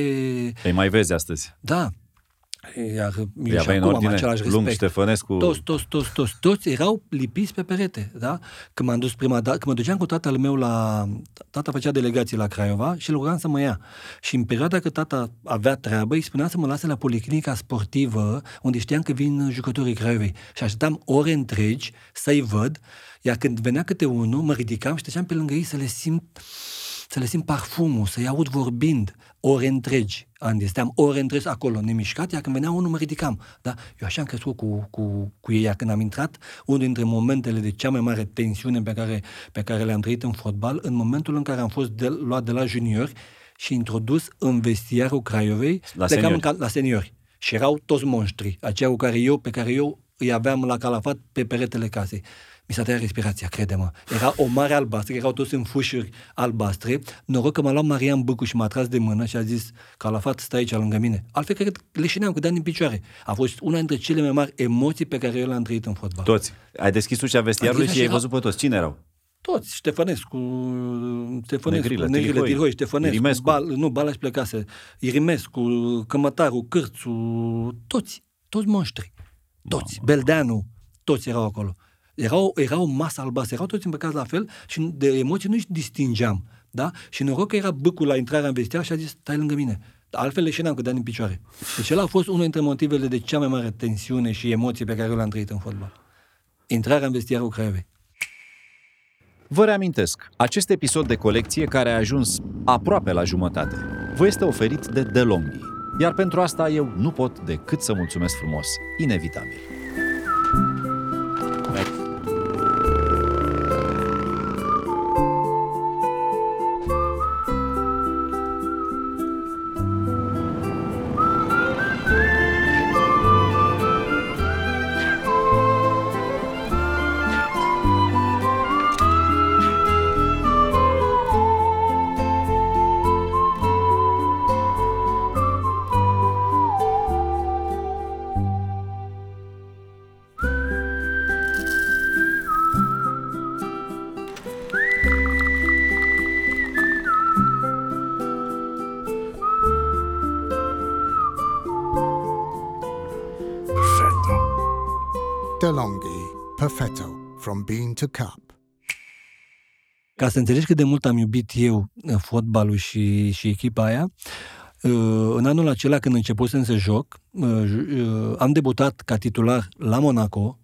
Ei mai vezi astăzi. Da. Iar eu și acum am același respect. Lung, Ștefănescu... Toți, toți, toți, toți, toți erau lipiți pe perete, da? Când m-am dus prima dată, când mă duceam cu tatăl meu la... Tata făcea delegații la Craiova și îl rugam să mă ia. Și în perioada când tata avea treabă, îi spuneam să mă lase la policlinica sportivă, unde știam că vin jucătorii Craiovei. Și așteptam ore întregi să-i văd, iar când venea câte unul, mă ridicam și treceam pe lângă ei să le simt... să le simt parfumul, să-i aud vorbind ore întregi, Andy, steam ore întregi acolo, nemișcat, iar când venea unul mă ridicam, da? Eu așa am crescut cu, cu, cu ei, iar când am intrat, unul dintre momentele de cea mai mare tensiune pe care, pe care le-am trăit în fotbal, în momentul în care am fost de, luat de la juniori și introdus în vestiarul Craiovei, la plecam seniori. În, la seniori și erau toți monștri, aceia cu care eu, pe care eu îi aveam la Calafat pe peretele casei. Mi s-a tăiat respirația, crede-mă. Era o mare albastră, erau toți în fușuri albastre. Noroc că m-a luat Marian Băcu și m-a tras de mână și a zis, Calafat, stai aici lângă mine. Altfel, cred că leșineam, că deam din picioare. A fost una dintre cele mai mari emoții pe care eu le-am trăit în fotbal. Toți. Ai deschis ușa vestiarului și i-ai văzut pe toți. Cine erau? Toți. Ștefănescu, Negrile, Tirihoi, Ștefănescu, Irimescu. Bal, nu, Bala își plecase. Irimescu, Cămătaru, Cârțu, toți. Toți monștri. Toți. Mamă. Beldeanu, toți erau acolo. Erau, erau masă albastră, erau toți îmbrăcați la fel și de emoții nu-și distingeam, da? Și noroc că era Băcul la intrarea în vestiar și a zis, stai lângă mine. Altfel leșeneam, că dea din picioare. Deci ăla a fost unul dintre motivele de cea mai mare tensiune și emoții pe care eu le-am trăit în fotbal. Intrarea în vestiarul Craiovei. Vă reamintesc, acest episod de colecție care a ajuns aproape la jumătate vă este oferit de De'Longhi. Iar pentru asta eu nu pot decât să mulțumesc frumos, inevitabil. from bean to cup. Ca să înțelegi cât de mult am iubit eu fotbalul și, și echipa aia, în anul acela când începusem să joc, am debutat ca titular la Monaco,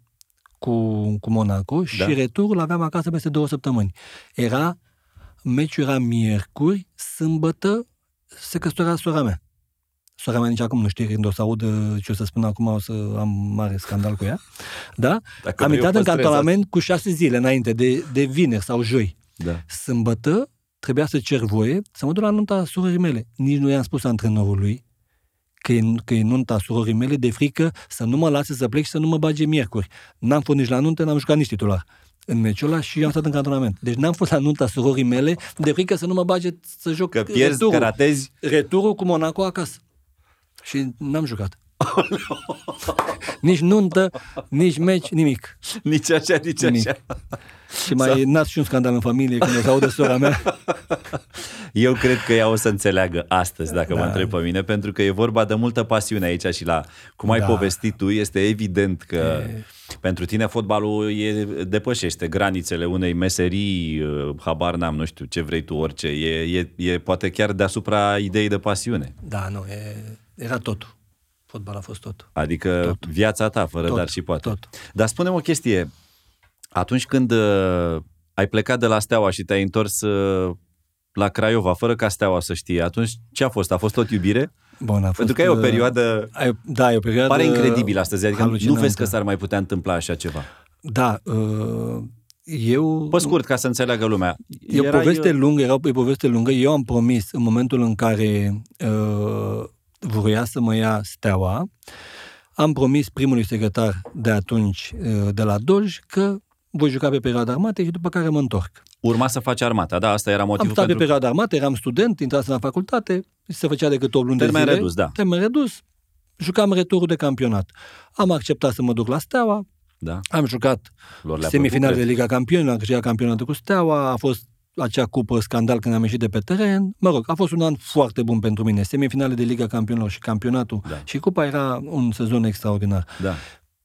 cu, cu Monaco, și da. Returul aveam acasă peste două săptămâni. Era, meciul era miercuri, sâmbătă se căsătorea sora mea. Sora mea nici acum nu știe, când o să aud ce o să spun acum, o să am mare scandal cu ea. Da? Dacă am intrat în cantonament cu șase zile înainte, de, de vineri sau joi. Da. Sâmbătă trebuia să cer voie să mă duc la nunta surorii mele. Nici nu i-am spus antrenorului că e, că e nunta surorii mele, de frică să nu mă lase să plec și să nu mă bage miercuri. N-am fost nici la nuntă, n-am jucat nici titular în meciul ăla și am stat în cantonament. Deci n-am fost la nunta surorii mele, de frică să nu mă bage să joc că pierzi, returul, că ratezi. Returul cu Monaco acasă. Și n-am jucat. Oh, no. Nici nuntă, nici meci, nimic. Nici așa, nici nimic. Așa. Și mai Sau... nați și un scandal în familie când o să audă sora mea. Eu cred că ea o să înțeleagă astăzi, dacă da. Mă întreb pe mine, pentru că e vorba de multă pasiune aici și la cum da. Ai povestit tu, este evident că e... pentru tine fotbalul e, depășește granițele unei meserii, habar n-am, nu știu, ce vrei tu, orice, e, e, e poate chiar deasupra ideii de pasiune. Da, nu, e, era totul. Fotbal a fost tot. Adică tot. Viața ta, fără tot. Dar și poate. Tot. Dar spune-mi o chestie. Atunci când uh, ai plecat de la Steaua și te-ai întors uh, la Craiova, fără ca Steaua să știe, atunci ce a fost? A fost tot iubire? Bun, a fost, pentru că e o perioadă... Ai, da, e o perioadă... Pare incredibil astăzi, adică nu vezi că s-ar mai putea întâmpla așa ceva. Da, uh, eu... Pe scurt, ca să înțeleagă lumea. E o poveste eu... lungă, era o poveste lungă. Eu am promis, în momentul în care... Uh, vroia să mă ia Steaua, am promis primului secretar de atunci de la Dolj că voi juca pe perioada armată și după care mă întorc. Urma să faci armata, da, asta era motivul. Am stat pentru... pe perioada armată, eram student, intrasem la facultate, se făcea decât opt luni de zile. Redus, da. Termen redus, jucam returul de campionat. Am acceptat să mă duc la Steaua, da. Am jucat semifinale de Liga Campionilor, am câștigat campionatul cu Steaua, a fost acea cupă scandal când am ieșit de pe teren. Mă rog, a fost un an foarte bun pentru mine. Semifinale de Liga Campionilor și campionatul da. Și cupa era un sezon extraordinar. Da.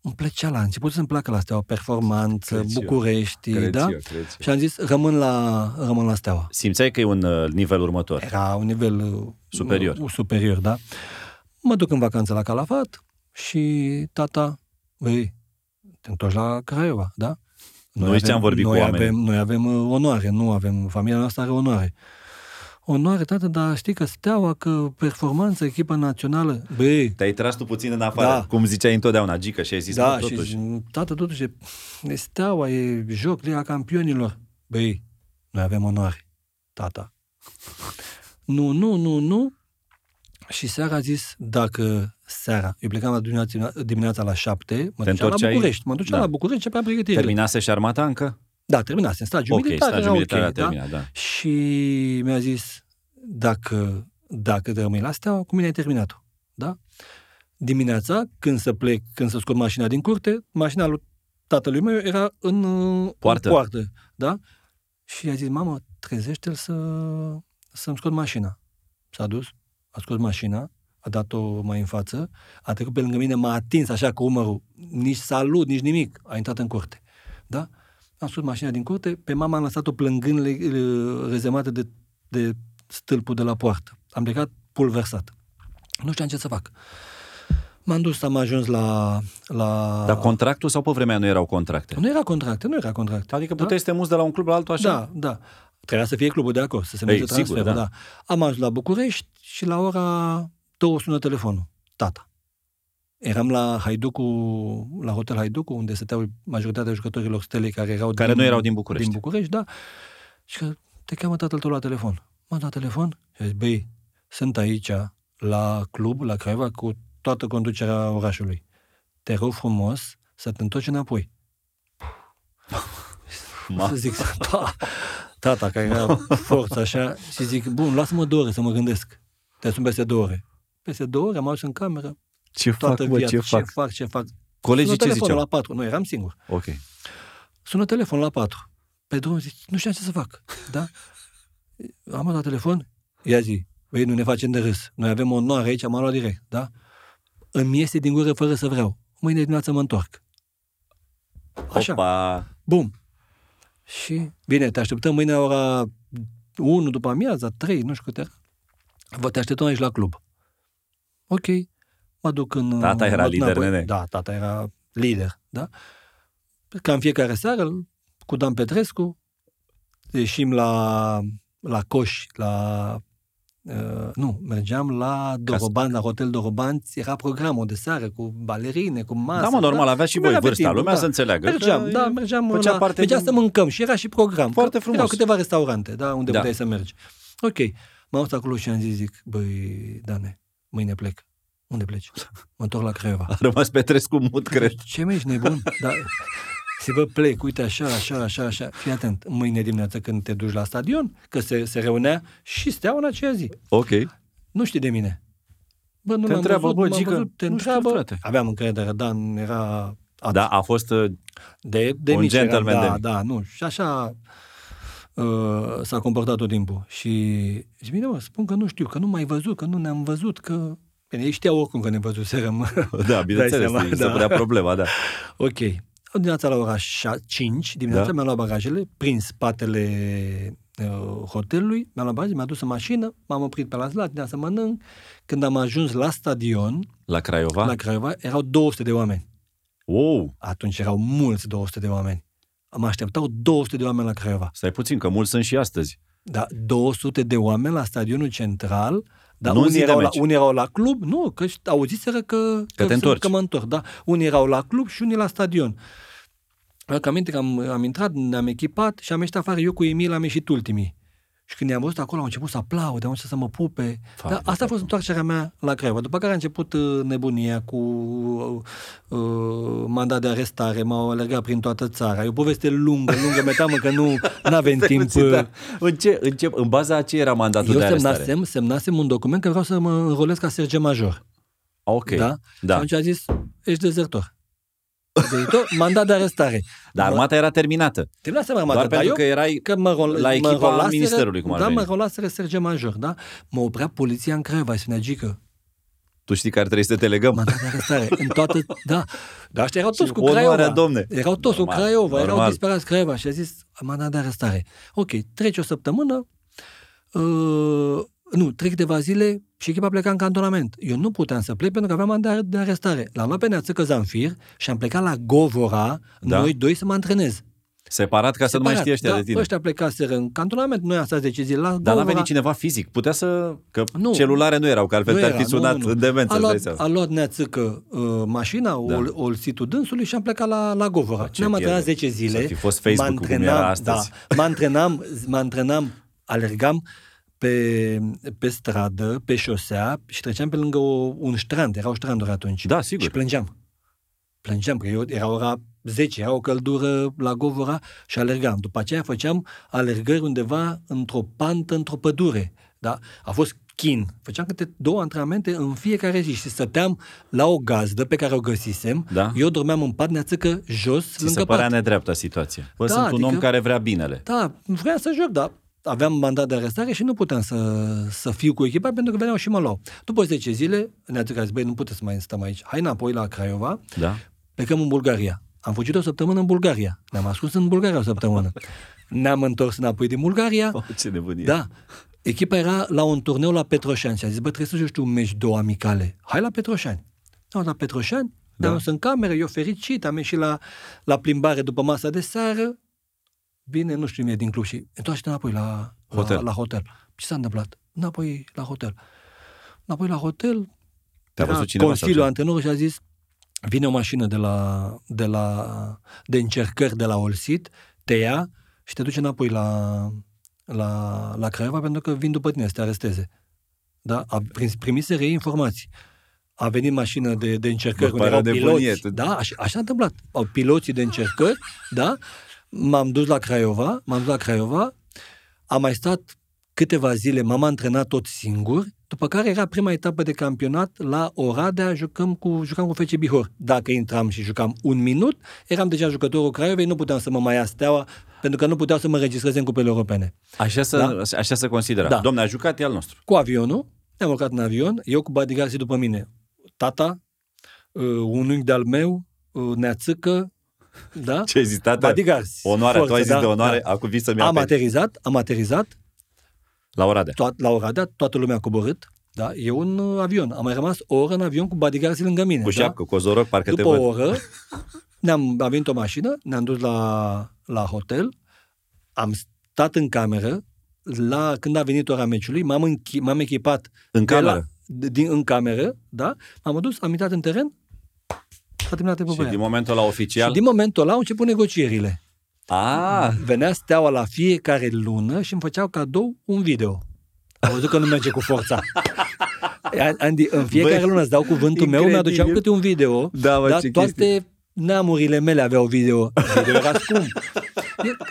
Îmi plăcea la început să-mi placă la Steaua, performanță, crezi București, eu, da? Eu, și am zis, rămân la, rămân la Steaua. Simțeai că e un uh, nivel următor? Era un nivel uh, superior. Uh, superior, da. Mă duc în vacanță la Calafat și tata, băi, te întorci la Craiova, da? Noi, noi, avem, vorbit noi, cu avem, noi avem onoare, nu avem, familia noastră are onoare. Onoare, tată, dar știi că Steaua, că performanță, echipa națională, băi... Te-ai tras tu puțin în afară, da. Cum ziceai întotdeauna, Gică, și ai zis, da, mă, totuși. Și, tată, totuși, e Steaua, e joc, Liga Campionilor. Băi, noi avem onoare, tata. Nu, nu, nu, nu. Și seara a zis, dacă seara, eu plecam la dimineața, dimineața la șapte, mă duceam la București, mă duceam da. La București, începeam pregătirile. Terminase și armata încă? Da, terminase, în stagiu okay, militar, stagiu militar okay, terminat, da? Da. Și mi-a zis, dacă, dacă te rămâi la Steaua, cu mine ai terminat-o, da? Dimineața, când să plec, când să scot mașina din curte, mașina lui tatălui meu era în poartă, în poartă, da? Și i-a zis, mamă, trezește-l să, să-mi scot mașina. S-a dus. A scos mașina, a dat-o mai în față, a trecut pe lângă mine, m-a atins așa cu umărul, nici salut, nici nimic, a intrat în curte. Da? Am scos mașina din curte, pe mama am lăsat-o plângând rezemată de, de stâlpul de la poartă. Am plecat pulversat. Nu știam ce să fac. M-am dus, am ajuns la... la... Dar contractul sau pe vremea nu erau contracte? Nu era contracte, nu era contracte. Adică puteai da? Să te muți de la un club la altul așa? Da, da. Trebuia să fie clubul de acord, să se merge transferul. Da. Da. Am ajuns la București și la ora două sună telefonul. Tata. Eram la Haiducu, la Hotel Haiducu, unde stăteau majoritatea jucătorilor Stelei care erau care din, nu erau din București. Din București, da. Și că te cheamă tatăl tău la telefon. M-am dat telefon și zic, băi, sunt aici la club, la Craiova, cu toată conducerea orașului. Te rog frumos să te întorci înapoi. Să zic, da. Tata, care era forță așa, și zic, bun, lasă-mă două ore să mă gândesc. Te sun peste două ore. Peste două ore am ajuns în cameră. Ce fac, mă, ce, ce fac? fac? Ce fac? Colegii sună ce telefonul ziceau? La patru. Noi eram singur. Ok. Sună telefonul la patru. Pe drum zic, nu știam ce să fac. Da? Am luat la telefon. Ia zi, băi, nu ne facem de râs. Noi avem o onoare aici, am luat direct. Da? Îmi iese din gură fără să vreau. Mâine dimineață mă întorc. Așa. Opa. Bum. Și bine, te așteptăm mâine la ora unu după amiaza, trei, nu știu câte. Vă te așteptăm aici la club. Ok. Mă duc în... Tata era lider, nene. Da, tata era lider, da? Ca în fiecare seară, cu Dan Petrescu, ieșim la, la Coș, la... Uh, nu, mergeam la Doroban, la Hotel Doroban, era programul de seară cu balerine, cu masă. Da, mă, normal, da? Avea și voi vârsta, timp, lumea da. Să înțeleagă. Mergeam, că da, mergeam, la, mergeam din... să mâncăm și era și program. Foarte frumos. Erau câteva restaurante, da, unde da. puteai să mergi. Ok, m-am dus acolo și am zis, zic, băi, Dane, mâine plec. Unde pleci? Mă întorc la Craiova. A rămas Petrescu mut, cred. Ce mi ești nebun? Dar... Se vă plec, uite, așa, așa, așa, așa. Fii atent, mâine dimineață când te duci la stadion, că se, se reunea și Steaua în aceea zi. Ok. Nu știi de mine. Bă, nu te întreabă, văzut, bă, Gică, văzut, te nu întreabă. Știu, frate. Aveam încredere, Dan era... At. Da, a fost uh, de, de un mici, gentleman era, da, de... da, nu. Și așa uh, s-a comportat tot timpul. Și zice, bine, mă, spun că nu știu, că nu m-ai văzut, că nu ne-am văzut, că... Bine, ei știau oricum că ne văzuserăm. Da, bineînțeles, da. Se părea problema, da. Ok. Dimineața la ora cinci, dimineața da. mi-am luat bagajele, prin spatele uh, hotelului, mi-am luat bagajele, mi-a dus în mașină, m-am oprit pe la Zlat, din să mănânc. Când am ajuns la stadion, la Craiova, la Craiova erau două sute de oameni. Wow! Atunci erau mulți două sute de oameni. Mă așteptau două sute de oameni la Craiova. Stai puțin, că mulți sunt și astăzi. Da, două sute de oameni la stadionul central, dar unii erau, la, unii erau la club, nu, că auziseră că, că, că, că mă întorc, da? Unii erau la club și unii la stadion. Că aminte că am, am intrat, ne-am echipat și am ieșit afară, eu cu Emil am ieșit ultimii. Și când i-am văzut acolo, au început să aplaude, au început să mă pupe. Fai, dar asta a fost întoarcerea mea la Craiova. După care a început nebunia cu uh, mandat de arestare, m-au alergat prin toată țara. E o poveste lungă, lungă, mi-e teamă că nu n-avem timp. Da. În, ce, în, ce, în baza a ce era mandatul eu de arestare? Eu semnasem, semnasem un document că vreau să mă înrolez ca sergent major. Ok. Da? Da. Și atunci a zis, ești dezertor. Tot, mandat de arestare. Dar armata era terminată. Terminase armata, doar pentru eu, că erai că mă rol, la echipa ministerului, cum ar veni. Da, mă rolaseră sergent major, da? Mă oprea poliția în Craiova, îi spunea Gică. Tu știi că ar trebui să te legăm? Mandat de arestare. În toată, da. Dar ăștia erau toți cu Craiova. Domne. Erau toți normal, cu Craiova, normal. Erau disperați Craiova și a zis mandat de arestare. Ok, trece o săptămână, uh, nu, trec câteva zile și echipa pleca în cantonament. Eu nu puteam să plec pentru că aveam mandat de arestare. L-am luat pe neațăcă Zanfir și am plecat la Govora, da. Noi doi să mă antrenez. Separat, ca Separat, să nu mai știe ăștia da, de tine. Ăștia plecaseră în cantonament, noi asta decizii la Govora. Dar n-a venit cineva fizic, putea să... Că nu, celulare nu erau, că altfel te-ar fi sunat nu, nu. în demență. A luat, a luat neațăcă uh, mașina, da. ol, olțitul dânsului și am plecat la, la Govora. Da, ne-am antrenat zece zile. Să fi fost Facebook-ul cum era astăzi. Da, mă antrenam, mă antrenam, alergam Pe, pe stradă, pe șosea și treceam pe lângă o, un strand, erau stranduri atunci. Da, sigur. Și plângeam. Plângeam, că eu, era ora zece, era o căldură la Govora și alergam. După aceea făceam alergări undeva într-o pantă, într-o pădure. Da? A fost chin. Făceam câte două antrenamente în fiecare zi și stăteam la o gazdă pe care o găsisem. Da? Eu dormeam în pat, neațăcă jos ți lângă pat. Ți se părea nedreaptă situația. Bă, da, sunt adică, un om care vrea binele. Da, vreau să joc, da. Aveam mandat de arestare și nu puteam să, să fiu cu echipa pentru că veneau și mă luau. După zece zile, ne-a zis, băi, nu puteți să mai stăm aici. Hai înapoi la Craiova, da. Plecăm în Bulgaria. Am fugit o săptămână în Bulgaria. Ne-am ascuns în Bulgaria o săptămână. Ne-am întors înapoi din Bulgaria. O, ce nebunie. Da. Echipa era la un turneu la Petroșani și a zis, bă, trebuie să joci un meci două amicale. Hai la Petroșani. Am la Petroșani, da. Ne-am dus în cameră, eu fericit, am ieșit la, la plimbare după masa de seară. Bine, nu știu mie din club și întoarce-te înapoi la hotel. La, la hotel. Ce s-a întâmplat? Înapoi la hotel. Înapoi la hotel, consiliul antrenorului și a zis, vine o mașină de la, de la de încercări de la Olsit, te ia și te duce înapoi la, la, la Craiova pentru că vin după tine să te aresteze. Da? A primise ei informații. A venit mașină de, de încercări, unde erau piloți. Da? Așa, așa a întâmplat. Au piloții de încercări, da? M-am dus la Craiova, m-am dus la Craiova, am mai stat câteva zile, m-am antrenat tot singur, după care era prima etapă de campionat la Oradea, jucam cu, jucam cu F C Bihor. Dacă intram și jucam un minut, eram deja jucătorul Craiovei, nu puteam să mă mai ia Steaua, pentru că nu puteau să mă registreze în cupele europene. Așa să, da? Așa să considera. Da. Domne, a jucat, e al nostru. Cu avionul, ne-am urcat în avion, eu cu bodyguard și după mine, tata, un unchi de-al meu, neațâcă, Da? Ce ai zis, tata? Adică, onoare, forță, tu ai zis da, de onoare, da. Acum vii să-mi apeli. Am aterizat, am aterizat. La Oradea. Toat, la Oradea, toată lumea a coborât. Da, eu în avion. Am mai rămas o oră în avion cu bodyguards lângă mine. Cu șapcă, da? Cu ozoroc, parcă după te văd. După o oră, ne-am, a venit o mașină, ne-am dus la, la hotel, am stat în cameră, la, când a venit ora meciului, m-am, închi, m-am echipat în cameră, la, din, în cameră, da? M-am dus, am intrat în teren, s-a terminat timpul. Și din aia. Momentul ăla oficial? Și din momentul ăla au început negocierile. Ah. Venea Steaua la fiecare lună și îmi făceau cadou un video. Am văzut că nu merge cu forța. Andy, în fiecare Bă, lună îți dau cuvântul incredibil. Meu, mi-aduceau câte un video, da, mă, dar toate chestii. Neamurile mele aveau video. Video era scump.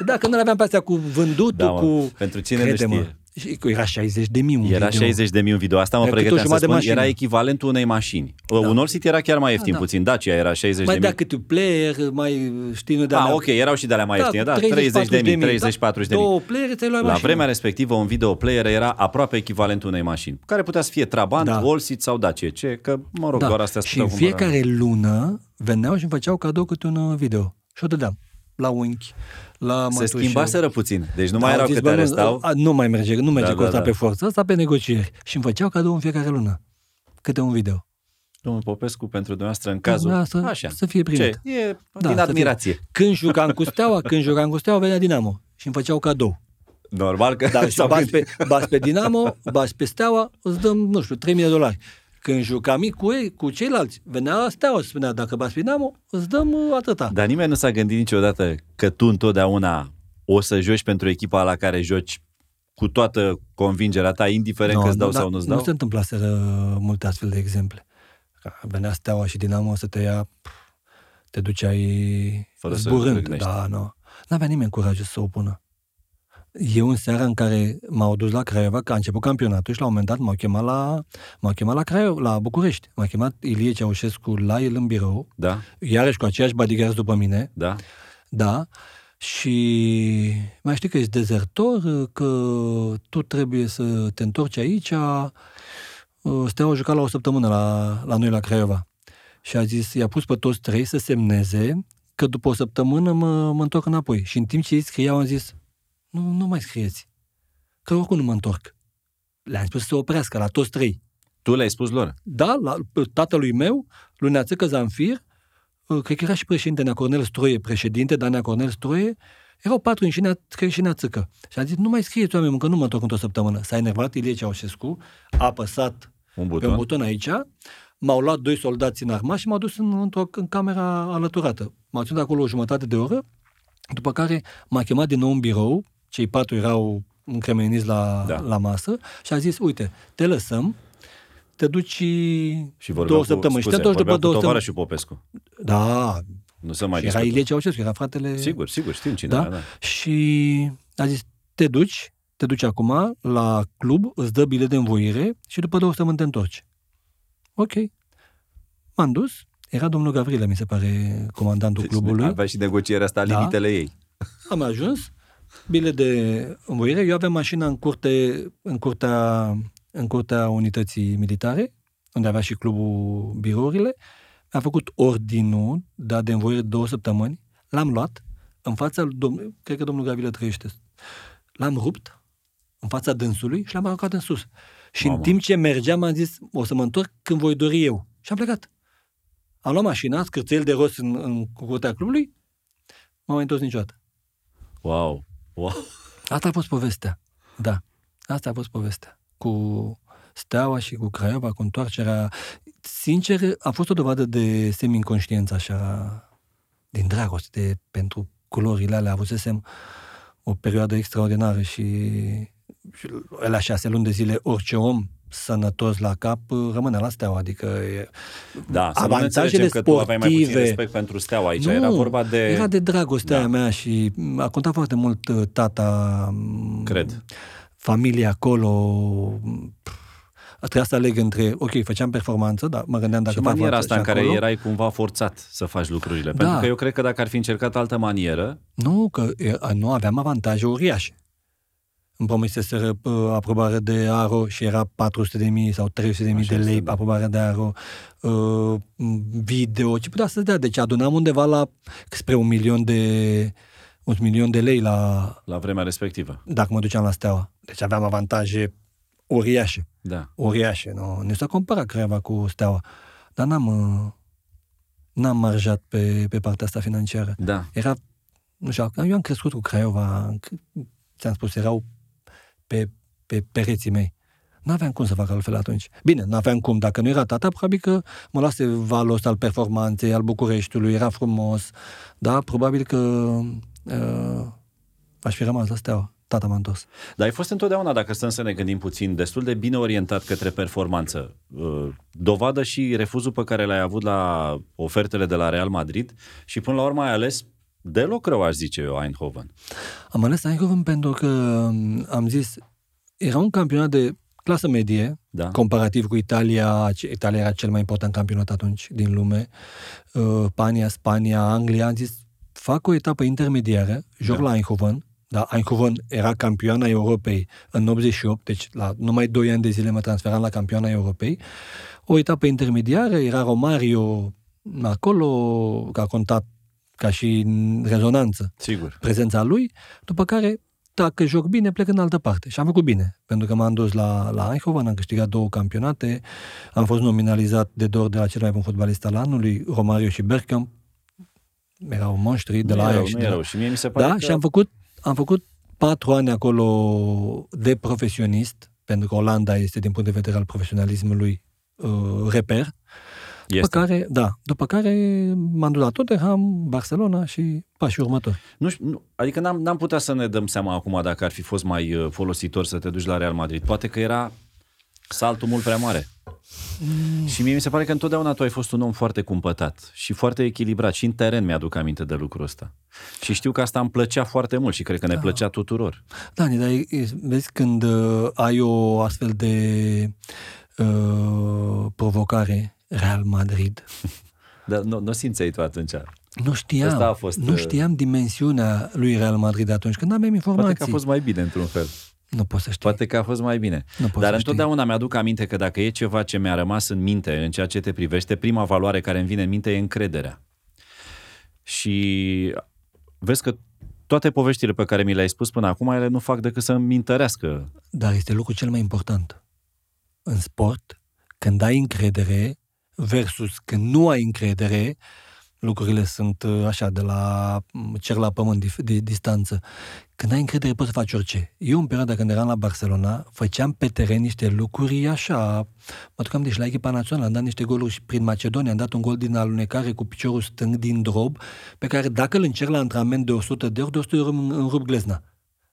Da, că nu aveam pe astea cu vândutul, da, cu... Pentru cine nu știe. Era șaizeci de mii un era video. Era șaizeci de mii un video. Asta mă pregăteam să spun. Era echivalentul unei mașini. Da. Un All-City era chiar mai ieftin, da, da. Puțin. Dacia era șaizeci de mii. Mai dea câte player, mai știi, nu de alea. Ah, ok, erau și de alea mai ieftine, da. treizeci de mii, treizeci, patruzeci de mii. Două playere ți-ai luat mașină. La vremea respectivă, un video player era aproape echivalentul unei mașini, care putea să fie Trabant, da. All-City sau Dacia. Ce? Că, mă rog, da. Doar astea și în fiecare rău. Lună veneau și îmi făceau cadou câte un video. Și o dădeam. La unchi, la mătușe. Se schimbaseră puțin, deci nu da, mai erau câte arestau. Nu, nu mai merge, nu merge da, cu asta da, da. Pe forță, asta pe negocieri. Și îmi făceau cadou în fiecare lună, câte un video. Domnul Popescu, pentru dumneavoastră, în cazul... Da, să, așa. Să fie primit. Ce? E da, din admirație. Când jucam cu Steaua, când jucam cu Steaua, venea Dinamo și îmi făceau cadou. Normal că... Da, și bați pe, bați pe Dinamo, bați pe Steaua, îți dăm, nu știu, trei mii de dolari. Când jucam cu ei, cu ceilalți, venea Steaua și spunea, dacă bați Dinamo, îți dăm atâta. Dar nimeni nu s-a gândit niciodată că tu întotdeauna o să joci pentru echipa la care joci cu toată convingerea ta, indiferent no, că îți dau da, sau nu-ți dau? Nu se întâmplaseră multe astfel de exemple. Venea Steaua și Dinamo să te ia, te duceai fără zburând. Da, nu. N-avea nimeni curajul să se opună. Eu în seara în care m-au dus la Craiova, că a început campionatul și la un moment dat m-au chemat la, m-au chemat la, Craiova, la București. M-a chemat Ilie Ceaușescu la el în birou, da. Iarăși cu aceiași bodyguards după mine. Da. Da. Și mai știi că ești dezertor, că tu trebuie să te întorci aici. Steaua jucat la o săptămână la, la noi la Craiova. Și a zis, i-a pus pe toți trei să semneze că după o săptămână mă, mă întorc înapoi. Și în timp ce ei scriau, am zis... Nu, nu mai scrieți, că oricum nu mă întorc. Le-am spus să se oprească la toți trei. Tu le-ai spus lor? Da, la tatălui meu, lui Neațăcă Zanfir, cred că era și președinte, Cornel Stroie, președinte, dar Cornel Stroie, erau patru și Neațăcă. Și am zis, nu mai scrieți oameni, că nu mă întorc într-o săptămână. S-a enervat Ilie Ceaușescu, a apăsat un buton, pe un buton aici, m-au luat doi soldați în arma și m-au dus în, într-o în camera alăturată. M-au ținut acolo o jumătate de oră, după care m-a chemat din nou în birou. Cei patru erau încremeniți la, da. La masă și a zis, uite, te lăsăm, te duci și două săptămâni. Și te duci după două săptămâni. Și Popescu. Da. Nu se mai era Ilie Ceaușescu, era fratele... Sigur, sigur, știm cine da? Era. Da. Și a zis, te duci, te duci acum la club, îți dă bilet de învoire și după două săptămâni te întorci. Ok. M-am dus, era domnul Gavrilă, mi se pare, comandantul deci, clubului. Avea și negocierea asta, da. Limitele ei. Am ajuns. Bilet de învoire. Eu aveam mașina în, curte, în, curtea, în curtea unității militare, unde avea și clubul birourile. A făcut ordinul de, de învoire două săptămâni. L-am luat în fața domnului, cred că domnul Gavilă trăiește. L-am rupt în fața dânsului și l-am aruncat în sus. Și Mama. În timp ce mergeam am zis, o să mă întorc când voi dori eu. Și am plecat. Am luat mașina, scârțel de rost în, în curtea clubului, m-am mai întors niciodată. Wow! Wow. Asta a fost povestea. Da. Asta a fost povestea. Cu Steaua și cu Craiova, cu întoarcerea. Sincer, a fost o dovadă de semi-inconștiență așa, din dragoste, de, pentru culorile alea. Avusesem o perioadă extraordinară și, și la șase luni de zile orice om sănătos la cap rămâne la Steaua, adică da, avantajele sportive. Că tu aveai mai puțin respect pentru Steaua aici, nu, era vorba de... era de dragostea da. Mea și a contat foarte mult tata, cred, familia acolo, trebuia să aleg între, ok, făceam performanță, dar mă gândeam dacă fac forță. Și maniera asta în care acolo... erai cumva forțat să faci lucrurile, da. Pentru că eu cred că dacă ar fi încercat altă manieră... Nu, că nu aveam avantaje uriașe. îmi promiseseră uh, aprobare de A R O și era patru sute de mii sau trei sute de mii de lei de aprobarea de A R O, uh, video, ce putea să-ți dea. Deci adunam undeva la spre un milion de un milion de lei la... La vremea respectivă. Dacă mă duceam la Steaua. Deci aveam avantaje uriașe. Da. Uriașe. Nu, nu s-a comparat Craiova cu Steaua. Dar n-am, n-am marjat pe, pe partea asta financiară. Da. Era, nu știu, eu am crescut cu Craiova, ți-am spus, erau pe, pe pereții mei. N-aveam cum să fac altfel atunci. Bine, n-aveam cum. Dacă nu era tata, probabil că mă lase valul ăsta al performanței, al Bucureștiului, era frumos, dar probabil că uh, aș fi rămas la Steaua. Tata m-a întors. Dar ai fost întotdeauna, dacă stăm să ne gândim puțin, destul de bine orientat către performanță. Dovadă și refuzul pe care l-ai avut la ofertele de la Real Madrid și până la urmă ai ales deloc rău, aș zice eu, Eindhoven. Am ales Eindhoven pentru că am zis, era un campionat de clasă medie, da, comparativ cu Italia. Italia era cel mai important campionat atunci din lume. Spania, Spania, Anglia. Am zis, fac o etapă intermediară, joc, da, la Eindhoven. Da, Eindhoven era campioana Europei în optzeci și opt, deci la numai doi ani de zile mă transferam la campioana Europei. O etapă intermediară, era Romario acolo, că a contat ca și rezonanță, sigur, prezența lui, după care, dacă joc bine, plec în altă parte. Și am făcut bine, pentru că m-am dus la, la Eindhoven, am câștigat două campionate, am fost nominalizat de două ori de la cel mai bun fotbalist al anului, Romario și Bergkamp, erau monștri de la Ajax. Da, că... și am făcut Am făcut patru ani acolo de profesionist, pentru că Olanda este, din punct de vedere al profesionalismului, uh, reper. După care, da, după care m-am dus la Tottenham, Barcelona și pașii următori. Nu știu, adică n-am, n-am putea să ne dăm seama acum dacă ar fi fost mai folositor să te duci la Real Madrid. Poate că era saltul mult prea mare. Mm. Și mie mi se pare că întotdeauna tu ai fost un om foarte cumpătat și foarte echilibrat și în teren mi-aduc aminte de lucrul ăsta. Și știu că asta îmi plăcea foarte mult și cred că ne, da, plăcea tuturor. Da, dar vezi, când uh, ai o astfel de uh, provocare, Real Madrid. Dar nu, nu simțeai tu atunci? Nu știam. Asta a fost, nu știam dimensiunea lui Real Madrid atunci, când aveam informații. Poate că a fost mai bine într-un fel. Nu pot să știi. Poate că a fost mai bine. Dar întotdeauna mi-aduc aminte că dacă e ceva ce mi-a rămas în minte, în ceea ce te privește, prima valoare care îmi vine în minte e încrederea. Și vezi că toate poveștile pe care mi le-ai spus până acum, ele nu fac decât să-mi întărească. Dar este lucrul cel mai important. În sport, când ai încredere versus când nu ai încredere, lucrurile sunt așa, de la cer la pământ, de distanță. Când ai încredere, poți să faci orice. Eu, în perioada când eram la Barcelona, făceam pe teren niște lucruri așa. Mă ducam deci la echipa națională, am dat niște goluri prin Macedonia, am dat un gol din alunecare cu piciorul stâng din drob, pe care dacă îl încerc la antrenament de o sută de ori, de o sută de ori îmi rup glezna.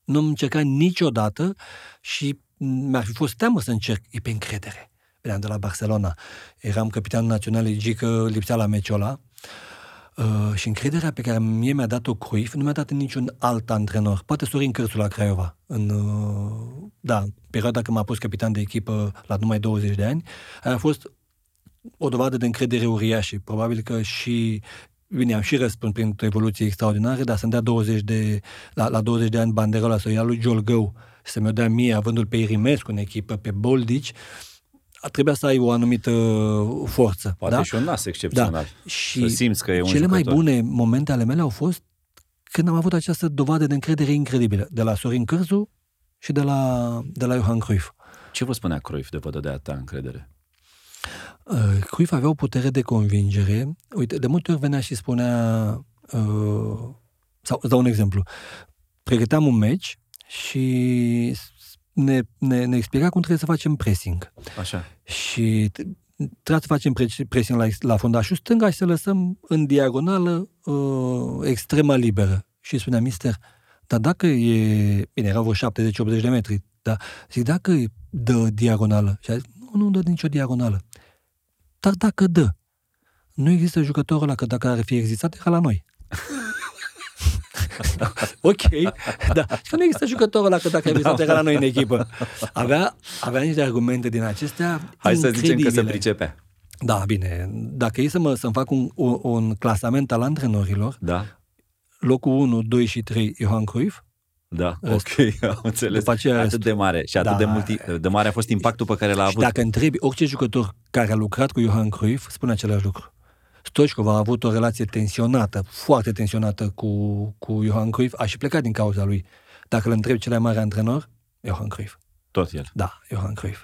Nu am încercat niciodată și mi-ar fi fost teamă să încerc. E pe încredere. Veneam de la Barcelona. Eram capitanul național, Gică lipsea la meciul ăla. Uh, și încrederea pe care mie mi-a dat-o Cruyff nu mi-a dat niciun alt antrenor. Poate Sorin Cârțu la Craiova. În, uh, da, perioada când m-a pus capitan de echipă la numai douăzeci de ani, a fost o dovadă de încredere uriașă. Probabil că și, bine, am și răspuns printr-o evoluție extraordinară, dar să-mi dea douăzeci de, la, la douăzeci de ani banderola să ia lui Giolgău, să-mi o dea mie, avându-l pe Irimescu în echipă, pe Boldici, trebuia să ai o anumită forță. Poate, da? Și un nas excepțional. Da. Și simți că e un cele jucător. Mai bune momente ale mele au fost când am avut această dovadă de încredere incredibilă. De la Sorin Cârzu și de la, de la Johan Cruyff. Ce vă spunea Cruyff de vă dădea ta încredere? Uh, Cruyff avea o putere de convingere. Uite, de multe ori venea și spunea... Uh, sau îți dau un exemplu. Pregăteam un meci și... Ne, ne, ne explica cum trebuie să facem pressing. Așa. Și trebuie să facem pressing la, la fundașul stânga și să lăsăm în diagonală uh, extrema liberă. Și spunea, mister, dar dacă e... Bine, erau vreo șaptezeci-optzeci de metri, dar zic, dacă dă diagonală? Și a zis, nu, nu dă nicio diagonală. Dar dacă dă? Nu există jucătorul ăla, că dacă ar fi existat, era la noi. Ok, da. Și că nu există jucătorul ăla, că dacă ai vizat, era la noi în echipă. Avea, avea niște argumente din acestea. Hai să zicem că se pricepea. Da, bine. Dacă e să mă, să-mi fac un, un, un clasament al antrenorilor, da. Locul unu, doi și trei, Johan Cruyff. Da, ok, am înțeles. Atât de mare și atât da. de, mult, de mare a fost impactul pe care l-a avut. Și dacă întrebi orice jucător care a lucrat cu Johan Cruyff, spune același lucru. Stoichkov a avut o relație tensionată, foarte tensionată cu, cu Johan Cruyff, a și plecat din cauza lui. Dacă îl întrebi cel mai mare antrenor, Johan Cruyff. Tot el. Da, Johan Cruyff.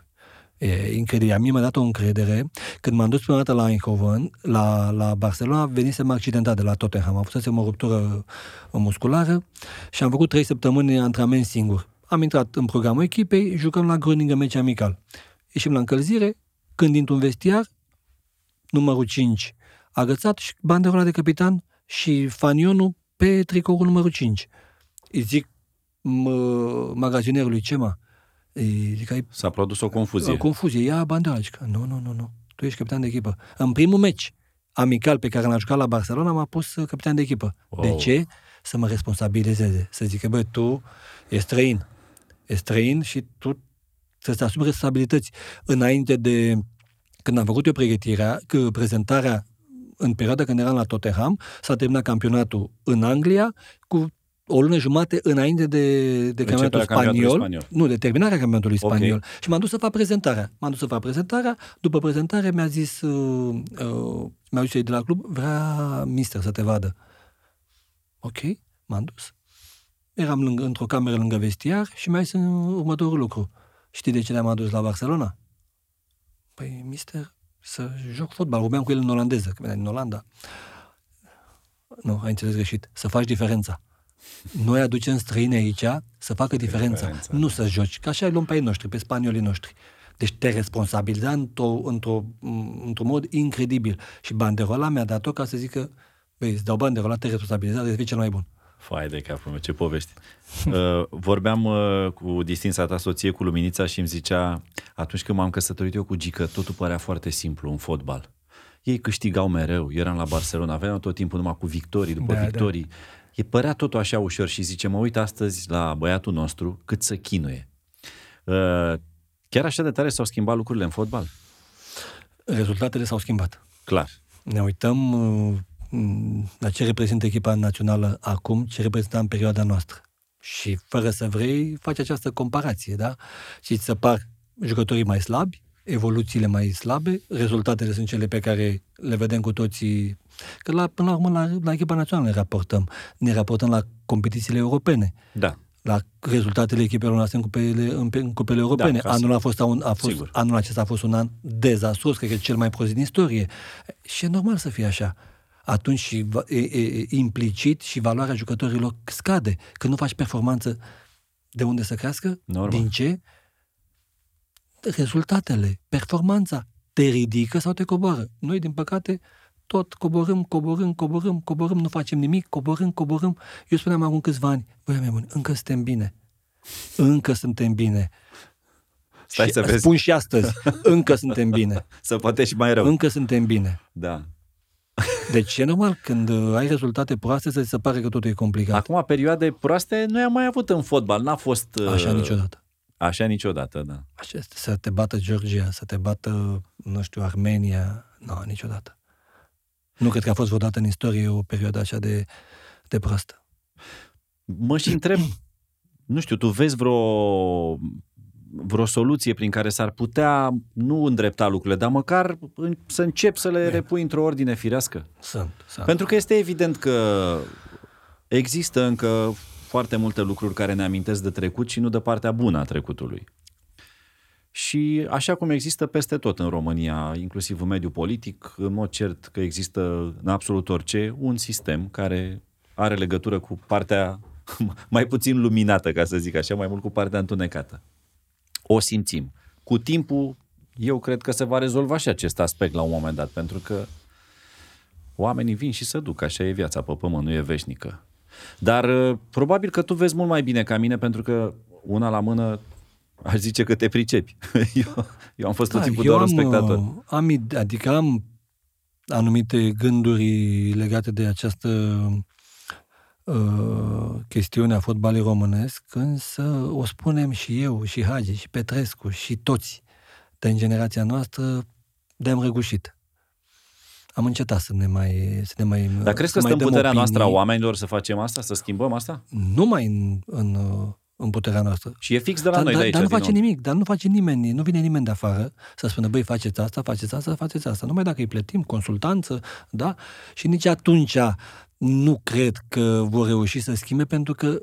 E incredibil. A mie mi-a dat o încredere. Când m-am dus prima dată la Eindhoven, la, la Barcelona, venisem accidentat de la Tottenham. Am avusesem o ruptură musculară și am făcut trei săptămâni antrenament singur. Am intrat în programul echipei, jucăm la Groningen meci amical. Ieșim la încălzire, când intru în vestiar, numărul cinci agățat și banderola de capitan și fanionul pe tricoul numărul cinci. Îi zic mă, magazionerului, ce mă? Zic, s-a produs o confuzie. O confuzie, ia banderola. Nu, nu, nu, nu, tu ești capitan de echipă. În primul meci amical pe care l-am jucat la Barcelona m-a pus capitan de echipă. Wow. De ce? Să mă responsabilizeze. Să zic, bă, tu ești străin. Ești străin și tu să-ți asumi responsabilități. Înainte de, când am făcut eu pregătirea, că prezentarea în perioada când eram la Tottenham, s-a terminat campionatul în Anglia cu o lună jumate înainte de, de, de campionatul spaniol, spaniol. Nu, de terminarea campionatului okay. spaniol. Și m-am dus să fac prezentarea. M-am dus să fac prezentarea. După prezentare mi-a zis uh, uh, mi-au zis ei de la club, vrea mister să te vadă. Ok, m-am dus. Eram lângă, într-o cameră lângă vestiar și mi-a zis următorul lucru. Știi de ce ne-am adus la Barcelona? Păi, mister, să joc fotbal. Vorbeam cu el în olandeză, că veneam din Olanda. Nu, ai înțeles greșit. Să faci diferența. Noi aducem străini aici să facă diferența. diferența. Nu să joci. Că așa îi luăm pe ei noștri, pe spaniolii noștri. Deci te responsabiliza într-o, într-o, într-un mod incredibil. Și banderola mi-a dat-o ca să zică, băi, îți dau banderola, te responsabiliza, să fii cel mai bun. Fai de capul meu, ce poveste. uh, vorbeam uh, cu distinsa ta soție, cu Luminița, și îmi zicea, atunci când m-am căsătorit eu cu Gică, totul părea foarte simplu în fotbal. Ei câștigau mereu, eram la Barcelona, aveam tot timpul numai cu victorii, după da, victorii. Da. E părea totul așa ușor și zice, mă uit astăzi la băiatul nostru cât să chinuie. Uh, chiar așa de tare s-au schimbat lucrurile în fotbal? Rezultatele s-au schimbat. Clar. Ne uităm... Uh... dar ce reprezintă echipa națională acum, ce reprezintă în perioada noastră. Și fără să vrei, faci această comparație, da? Și îți se par jucătorii mai slabi, evoluțiile mai slabe, rezultatele sunt cele pe care le vedem cu toții, că la, până la urmă la, la echipa națională ne raportăm. Ne raportăm la competițiile europene. Da. La rezultatele echipelor noastre în cupele, în, în cupele europene. Da, anul, a fost, a fost, anul acesta a fost un an dezastros, cred că cel mai prost din istorie. Și e normal să fie așa. Atunci și e, e, implicit și valoarea jucătorilor scade. Când nu faci performanță, de unde să crească? Normal. Din ce? Rezultatele, performanța te ridică sau te coboară. Noi, din păcate, tot coborâm, coborâm, coborâm, coborâm, nu facem nimic, coborâm, coborâm. Eu spuneam acum câțiva ani, băi, mai bun, încă suntem bine. Încă suntem bine. Stai și să vezi. Spun și astăzi, încă suntem bine. Să poate și mai rău. Încă suntem bine. Da. Deci e normal, când ai rezultate proaste să-ți se pare că totul e complicat. Acum, perioade proaste noi am mai avut în fotbal, n-a fost... Așa niciodată. Așa niciodată, da. Așa este, să te bată Georgia, să te bată, nu știu, Armenia, nu, niciodată. Nu cred că a fost vreodată în istorie o perioadă așa de, de proastă. Mă și întreb, nu știu, tu vezi vreo... vreo soluție prin care s-ar putea nu îndrepta lucrurile, dar măcar să încep să le Bine. repui într-o ordine firească? Sunt, sunt. Pentru că este evident că există încă foarte multe lucruri care ne amintesc de trecut și nu de partea bună a trecutului. Și așa cum există peste tot în România, inclusiv în mediul politic, în mod cert că există în absolut orice un sistem care are legătură cu partea mai puțin luminată, ca să zic așa, mai mult cu partea întunecată. O simțim. Cu timpul, eu cred că se va rezolva și acest aspect la un moment dat, pentru că oamenii vin și se duc, așa e viața pe pământ, nu e veșnică. Dar probabil că tu vezi mult mai bine ca mine, pentru că una la mână aș zice că te pricepi. Eu, eu am fost da, tot timpul doar am, un spectator. Am, adică am anumite gânduri legate de această... Uh, chestiunea fotbalului românesc, însă o spunem și eu, și Hagi, și Petrescu, și toți din generația noastră, de-am răgușit. am încetat să ne mai... Să ne mai Dar crezi că stă în puterea opinii. noastră a oamenilor să facem asta, să schimbăm asta? Nu mai în, în, în puterea noastră. Și e fix de la dar, noi de aici. Dar nu face nou. nimic, dar nu face nimeni, nu vine nimeni de afară să spună, băi, faceți asta, faceți asta, faceți asta. Numai dacă îi plătim consultanță, da? Și nici atunci nu cred că vor reuși să schimbe, pentru că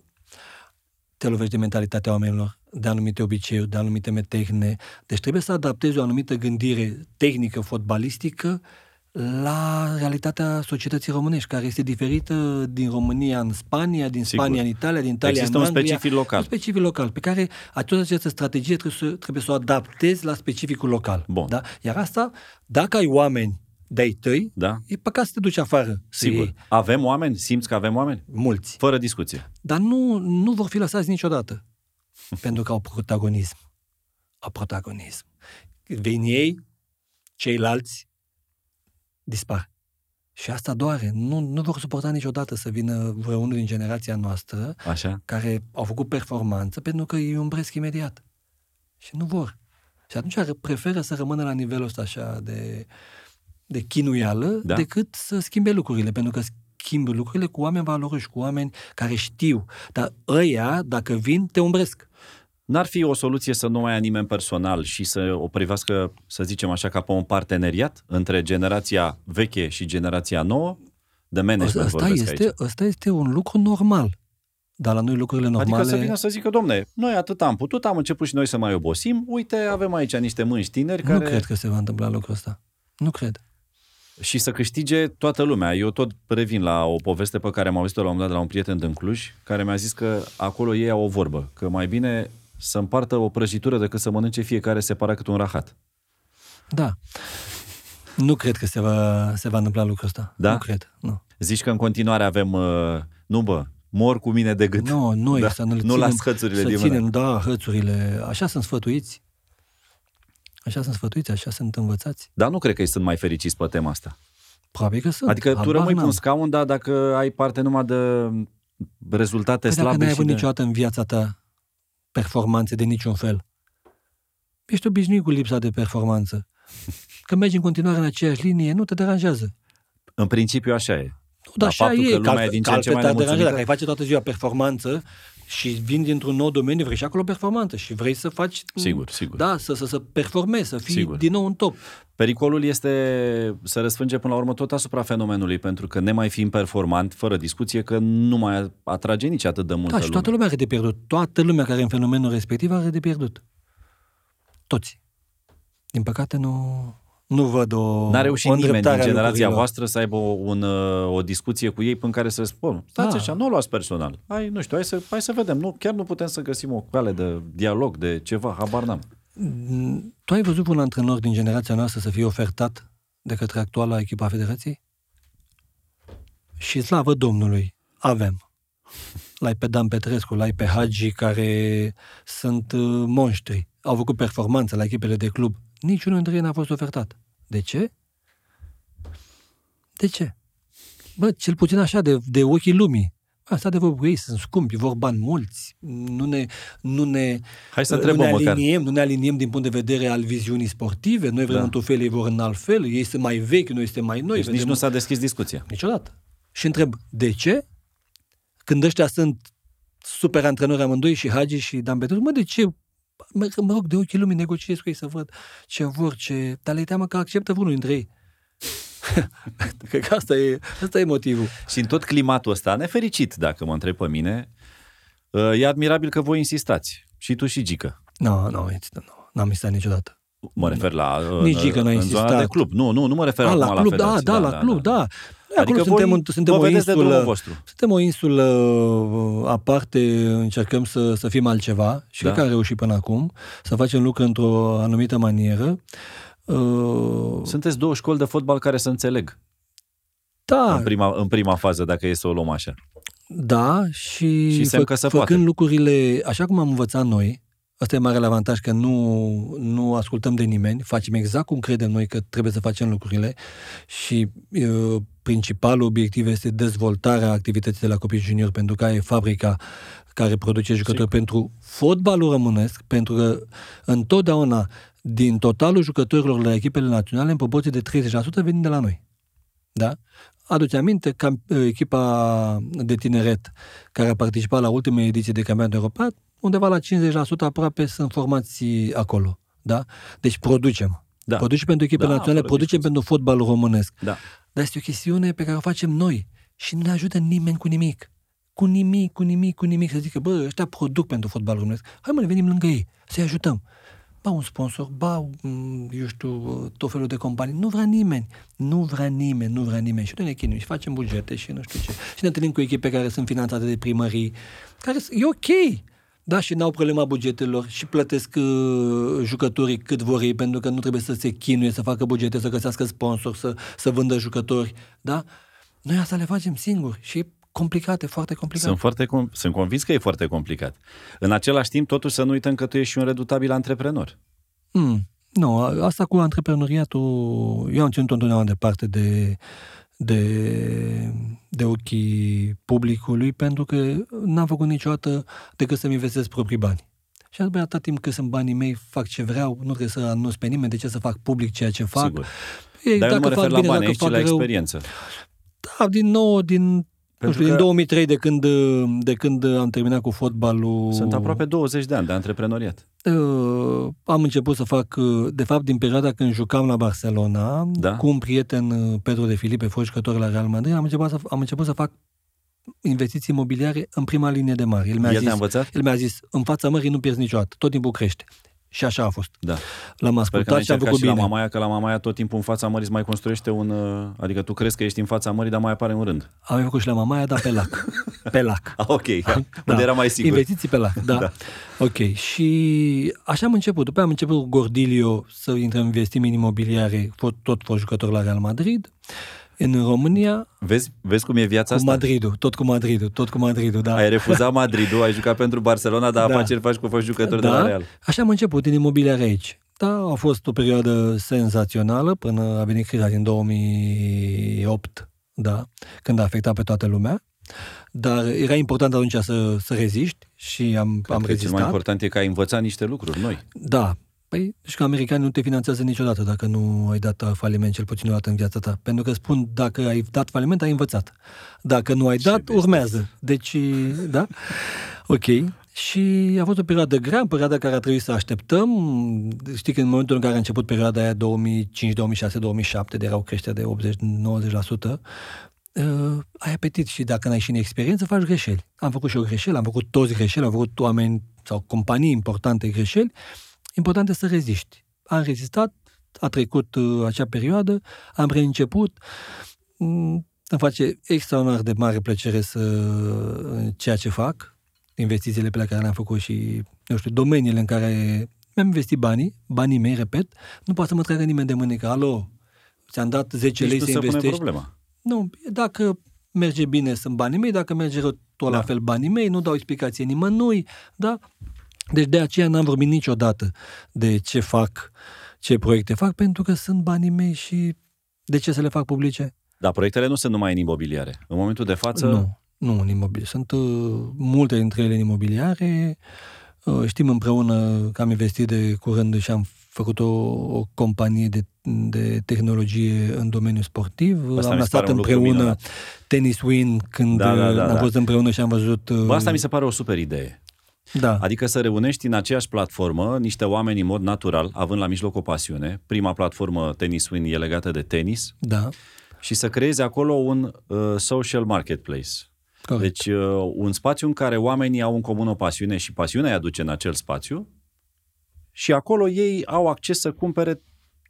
te lovești de mentalitatea oamenilor, de anumite obiceiuri, de anumite tehne. Deci trebuie să adaptezi o anumită gândire tehnică, fotbalistică, la realitatea societății românești, care este diferită din România în Spania, din Sigur. Spania în Italia, din Italia Există în Anglia. Există un specific local. Un specific local, pe care această strategie trebuie să, trebuie să o adaptezi la specificul local. Bun. Da? Iar asta, dacă ai oameni de-ai tăi, da. E păcat să te duci afară. Sigur. Ei... Avem oameni? Simți că avem oameni? Mulți. Fără discuție. Dar nu, nu vor fi lăsați niciodată. Pentru că au protagonism. Au protagonism. Vin ei, ceilalți dispar. Și asta doare. Nu, nu vor suporta niciodată să vină vreunul din generația noastră Așa. Care au făcut performanță, pentru că îi umbresc imediat. Și nu vor. Și atunci preferă să rămână la nivelul ăsta așa de... de chinuială, da. Decât să schimbe lucrurile, pentru că schimbi lucrurile cu oameni valoroși, cu oameni care știu, dar ăia, dacă vin, te umbresc. N-ar fi o soluție să nu mai ia nimeni personal și să o privească, să zicem așa, ca pe un parteneriat între generația veche și generația nouă? De management asta vorbesc este, aici. Asta este un lucru normal. Dar la noi lucrurile normale... Adică să vină să zică, domne, noi atât am putut, am început și noi să mai obosim, uite, avem aici niște mâini tineri care... Nu cred că se va întâmpla lucrul ăsta. Nu cred. Și să câștige toată lumea. Eu tot revin la o poveste pe care am auzit-o la un moment dat de la un prieten din Cluj, care mi-a zis că acolo ei au o vorbă, că mai bine să împartă o prăjitură decât să mănânce fiecare separat cât un rahat. Da. Nu cred că se va, se va întâmpla lucrul ăsta. Da? Nu cred. Nu. Zici că în continuare avem... Nu bă, mor cu mine de gât. Nu, noi da? să ne ținem, las hățurile să din ținem, mână. Da, hățurile. Așa sunt sfătuiți. Așa sunt sfătuiți, așa sunt învățați. Dar nu cred că ei sunt mai fericiți pe tema asta. Probabil că sunt. Adică Abar tu rămâi n-am. cu un scaun, dar dacă ai parte numai de rezultate păi slabe și de... Dacă n-ai avut de... niciodată în viața ta performanțe de niciun fel, ești obișnuit cu lipsa de performanță. Că mergi în continuare în aceeași linie, nu te deranjează. În principiu așa e. Nu, dar așa faptul e. Că lumea e din ce în ce mai nemulțumită. Dacă ai face toată ziua performanță, și vin dintr-un nou domeniu, vrei și acolo performanță și vrei să faci... Sigur, sigur. Da, să, să, să performezi, să fii sigur. Din nou în top. Pericolul este să răsfrânge până la urmă tot asupra fenomenului, pentru că nemai fiind performant, fără discuție, că nu mai atrage nici atât de multă lume. Da, și toată lumea are de pierdut. Toată lumea care e în fenomenul respectiv are de pierdut. Toți. Din păcate nu... Nu văd o... N-a reușit nimeni din generația lucrurilor. voastră să aibă un, o discuție cu ei în care să spun, stați da. așa, nu o luați personal. Hai, nu știu, hai să, hai să vedem. Nu, chiar nu putem să găsim o cale de dialog, de ceva, habar n-am. Tu ai văzut un antrenor din generația noastră să fie ofertat de către actuala echipa Federației? Și slavă Domnului, avem. L-ai pe Dan Petrescu, l-ai pe Hagi, care sunt monștri. Au făcut performanță la echipele de club. Niciunul dintre ei n-a fost ofertat. De ce? De ce? Bă, cel puțin așa, de, de ochii lumii. Asta de vorbă, ei sunt scumpi, vor bani mulți, nu ne, nu ne, Hai să întrebăm, nu ne aliniem, măcar. nu ne aliniem din punct de vedere al viziunii sportive, noi vrem da. într-un fel, ei vor în alt fel, ei sunt mai vechi, noi suntem mai noi. Deci vedem... nici nu s-a deschis discuția. Niciodată. Și întreb, de ce? Când ăștia sunt super antrenori amândoi, și Hagi și Dan Petru, mă, de ce? Mă, mă rog, de ochii lumii negociez cu ei să văd ce vor, ce... Dar le-i teamă că acceptă vreunul dintre ei. Cred că asta e, asta e motivul. Și în tot climatul ăsta, nefericit, dacă mă întreb pe mine, e admirabil că voi insistați. Și tu și Gică. Nu, nu, n-am insistat niciodată. Mă refer la... Nici Gică n-a insistat. În zona de club. Nu, nu, nu mă refer acum la Federație. Da, da, la club, da. Acolo adică suntem, voi, suntem, o insulă, suntem o insulă aparte, încercăm să, să fim altceva și da. cred că am reușit până acum să facem lucruri într-o anumită manieră. Sunteți două școli de fotbal care se înțeleg. Da. În prima, în prima fază, dacă e să o luăm așa. Da, și, și fă, făcând poate. lucrurile așa cum am învățat noi, asta e marele avantaj, că nu, nu ascultăm de nimeni, facem exact cum credem noi că trebuie să facem lucrurile și... Uh, principalul obiectiv este dezvoltarea activității de la copii juniori, pentru că e fabrica care produce jucători Sigur. pentru fotbalul românesc, pentru că întotdeauna din totalul jucătorilor la echipele naționale, în proporție de treizeci la sută vin de la noi. Da? Aduce aminte că echipa de tineret care a participat la ultimele ediții de campionat european, undeva la cincizeci la sută aproape sunt formații acolo. Da? Deci producem. Da. Producem pentru echipele da, naționale, producem pentru fotbalul românesc. Da. Dar este o chestiune pe care o facem noi și nu ne ajută nimeni cu nimic. Cu nimic, cu nimic, cu nimic. Să zică, bă, ăștia produc pentru fotbalul românesc. Hai mă, ne venim lângă ei, să-i ajutăm. Ba un sponsor, ba, eu știu, tot felul de companii. Nu vrea nimeni. Nu vrea nimeni, nu vrea nimeni. Și noi ne chinim și facem bugete și nu știu ce. Și ne întâlnim cu echipe care sunt finanțate de primării, care e ok. Da, și n-au problema bugetelor și plătesc uh, jucătorii cât vor ei, pentru că nu trebuie să se chinuie, să facă bugete, să găsească sponsor, să, să vândă jucători. Da? Noi asta le facem singuri și e complicate, foarte complicat. Sunt, foarte com- sunt convins că e foarte complicat. În același timp, totuși, să nu uităm că tu ești și un redutabil antreprenor. Mm, nu, asta cu antreprenoriatul, eu am ținut-o întotdeauna departe de... De, de ochii publicului, pentru că n-am făcut niciodată decât să-mi investesc proprii bani. Și atunci, atâta timp cât sunt banii mei, fac ce vreau, nu trebuie să anunț pe nimeni de ce să fac public ceea ce fac. Sigur. E, dar eu nu mă refer la bine, bani, aici la rău, experiență. Da, din nou, din, nu știu, din două mii trei, de când, de când am terminat cu fotbalul... Sunt aproape douăzeci de ani de antreprenoriat. Uh, am început să fac, de fapt, din perioada când jucam la Barcelona, da? Cu un prieten, Pedro de Filipe, fost jucător la Real Madrid, am început să, am început să fac investiții imobiliare în prima linie de mare. El mi-a, zis, el mi-a zis, în fața mării nu pierzi niciodată, tot timpul crește. Și așa a fost. Da. L-am ascultat și am făcut bine. La Mamaia, că la Mamaia tot timpul în fața mării îți mai construiește un... Adică tu crezi că ești în fața mării, dar mai apare un rând. Am făcut și la Mamaia, dar pe lac. Pe lac. Ah, ok. Da. Unde era mai sigur. Investiții pe lac, da. Da. Ok. Și așa am început. După am început cu Gordilio să intrăm în investimenti imobiliare, tot fost jucător la Real Madrid. În România... Vezi, vezi cum e viața cu asta? Madridul, tot cu Madridul, tot cu Madridul, da. Ai refuzat Madridul, ai jucat pentru Barcelona, dar da. Afaceri faci cu fost jucători da. De la Real. Așa am început, din imobiliare aici. Da, a fost o perioadă senzațională până a venit criza din două mii opt, da, când a afectat pe toată lumea. Dar era important atunci să, să reziști și am, am rezistat. Cel mai important e că ai învățat niște lucruri noi. Da. Păi, și că americanii nu te finanțează niciodată dacă nu ai dat faliment cel puțin o dată în viața ta. Pentru că spun, dacă ai dat faliment, ai învățat. Dacă nu ai dat, ce urmează. Bine. Deci, da? Ok. Și a fost o perioadă grea, o perioadă care a trebuit să așteptăm. Știi că în momentul în care a început perioada aia, două mii cinci, două mii șase, două mii șapte, de erau creșteri de optzeci la sută, nouăzeci la sută, Uh, ai apetit și dacă n-ai și inexperiență, faci greșeli. Am făcut și eu greșeli, am făcut toți greșeli, am făcut oameni sau companii importante greșeli. Important este să reziști. Am rezistat, a trecut uh, acea perioadă, am reînceput. Mm, îmi face extraordinar de mare plăcere să uh, ceea ce fac, investițiile pe care le-am făcut și, nu știu, domeniile în care mi-am investit banii, banii mei, repet, nu poate să mă tragă nimeni de mânică. Alo, ți-am dat zece lei să investești. Nu, dacă merge bine sunt banii mei, dacă merge rău tot da. La fel banii mei, nu dau explicație nimănui, da? Deci de aceea n-am vorbit niciodată de ce fac, ce proiecte fac, pentru că sunt banii mei și de ce să le fac publice? Dar proiectele nu sunt numai în imobiliare. În momentul de față... Nu, nu în imobiliare. Sunt uh, multe dintre ele în imobiliare. Uh, știm împreună că am investit de curând și am făcut o, o companie de, de tehnologie în domeniul sportiv. Asta am lăsat împreună Tennis Win când da, da, da, am fost da. Împreună și am văzut... Uh, Asta mi se pare o super idee. Da. Adică să reunești în aceeași platformă niște oameni în mod natural, având la mijloc o pasiune. Prima platformă, Tennis Win, e legată de tenis. Da. Și să creezi acolo un uh, social marketplace. Corect. Deci uh, un spațiu în care oamenii au în comun o pasiune și pasiunea îi aduce în acel spațiu și acolo ei au acces să cumpere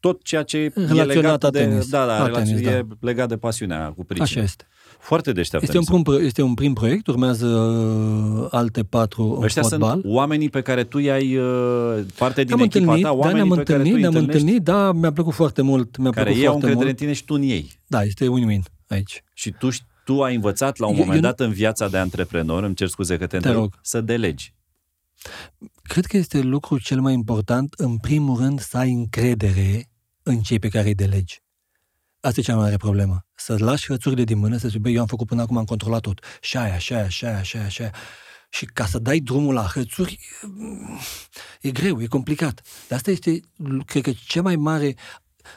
tot ceea ce relaționat e legat de... Tenis. Da, da, relaț- tenis, e da. Legat de pasiunea cu pricina. Așa este. Foarte deșteaptă. Este un, prim, este un prim proiect, urmează uh, alte patru ăștia în fotbal. Sunt oamenii pe care tu i-ai uh, parte din echipa întâlnit, ta, oamenii da, pe întâlnit, care tu ne-am întâlnit, da, mi-a plăcut foarte mult. Mi-a care ei au încredere în tine și tu în ei. Da, este win-win aici. Și tu, tu ai învățat la un eu, moment eu... dat în viața de antreprenor, îmi cer scuze că te, te întreb, să delegi. Cred că este lucrul cel mai important, în primul rând, să ai încredere în cei pe care îi delegi. Asta e cea mai mare problemă. Să lași hățurile din mână, să zici, bă, eu am făcut până acum, am controlat tot. Și aia, și aia, și aia, și aia, și aia. Și ca să dai drumul la hățuri, e, e greu, e complicat. Dar asta este, cred că, cea mai mare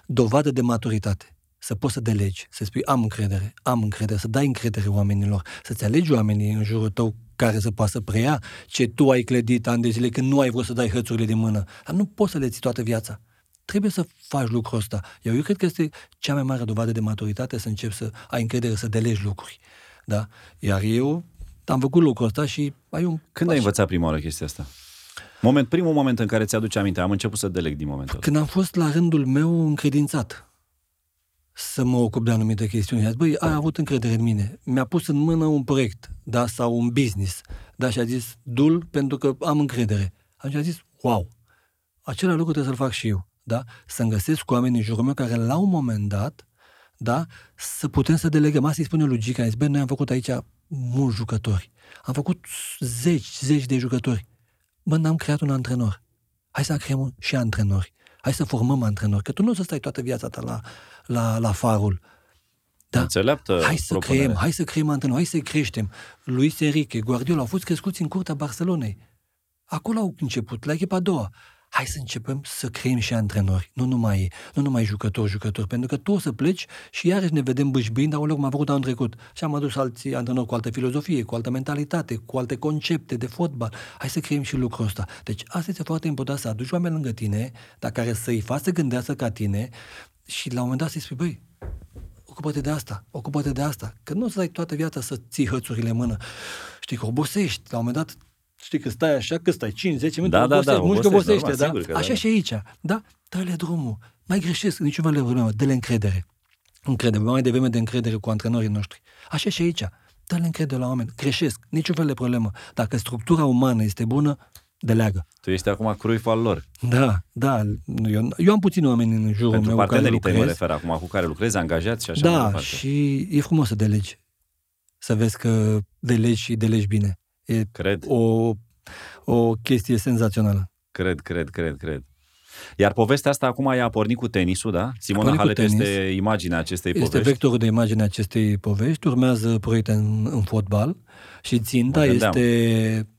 dovadă de maturitate. să poți să delegi, să spui am încredere, am încredere, să dai încredere oamenilor, să-ți alegi oamenii în jurul tău care să poată să preia ce tu ai clădit ani de zile când nu ai vrut să dai hățurile din mână. Dar nu poți să le ții toată viața. Trebuie să faci lucrul ăsta. Iar eu cred că este cea mai mare dovadă de maturitate să începi să ai încredere, să delegi lucruri. Da? Iar eu am făcut lucrul ăsta și ai un... Când ai învățat prima oară chestia asta? Moment, primul moment în care ți-aduce aminte, am început să deleg din momentul ăsta. Când am fost la rândul meu încredințat să mă ocup de anumite chestiuni. Băi, a avut încredere în mine. Mi-a pus în mână un proiect, da, sau un business. Da, și a zis, du-l pentru că am încredere. Atunci a zis, wow, acela lucru trebuie să-l fac și eu, da? Să-mi găsesc cu oamenii în jurul meu care la un moment dat, da, să putem să delegăm. Asta îi spune lui Gica, zis, băi, noi am făcut aici mulți jucători. Am făcut zeci, zeci de jucători. Bă, n-am creat un antrenor. Hai să creăm și antrenori. Hai să formăm antrenori, că tu nu o să stai toată viața ta la, la, la farul. Da? Înțeleaptă hai să propunere. creăm, hai să creăm antrenori, hai să creștem. Luis Enrique, Guardiola au fost crescuți în curtea Barcelonei. Acolo au început, la echipa a doua. Hai să începem să creăm și antrenori, nu numai, nu numai jucători, jucători, pentru că tu o să pleci și iarăși ne vedem bâșbind, dar o loc m-a vrut anul trecut. Și am adus alții antrenori cu altă filozofie, cu altă mentalitate, cu alte concepte de fotbal. Hai să creăm și lucrul ăsta. Deci asta este foarte important, să aduci oameni lângă tine, dar care să-i faci să gândească ca tine și la un moment dat să-i spui, băi, ocupă-te de asta, ocupă-te de asta, că nu o să dai toată viața să ții hățurile în mână. Știi că obosești, la un moment dat. Știi că stai așa, că stai cinci zece minute, da, da, da, mulți că obosește, da? Așa da. Și aici, da? Dă-le drumul, mai greșesc, niciun fel de problemă, dă-le încredere. Încredere, mai devreme de încredere cu antrenorii noștri. Așa și aici, dă-le încredere la oameni, greșesc, niciun fel de problemă. Dacă structura umană este bună, deleagă. Tu ești acum Cruyff al lor. Da, da, eu, eu am puțini oameni în jurul Pentru meu cu care lucrez. Pentru partenerii tăi mă refer acum, cu care lucrezi, angajați și așa. Da, și e frumos să delegi, să vezi că delegi și delegi bine. E cred. O, o chestie senzațională. Cred, cred, cred, cred. Iar povestea asta acum i-a pornit cu tenisul, da? Simona Halep este imaginea acestei este povești. Este vectorul de imagine acestei povești. Urmează proiecte în, în fotbal și ținta este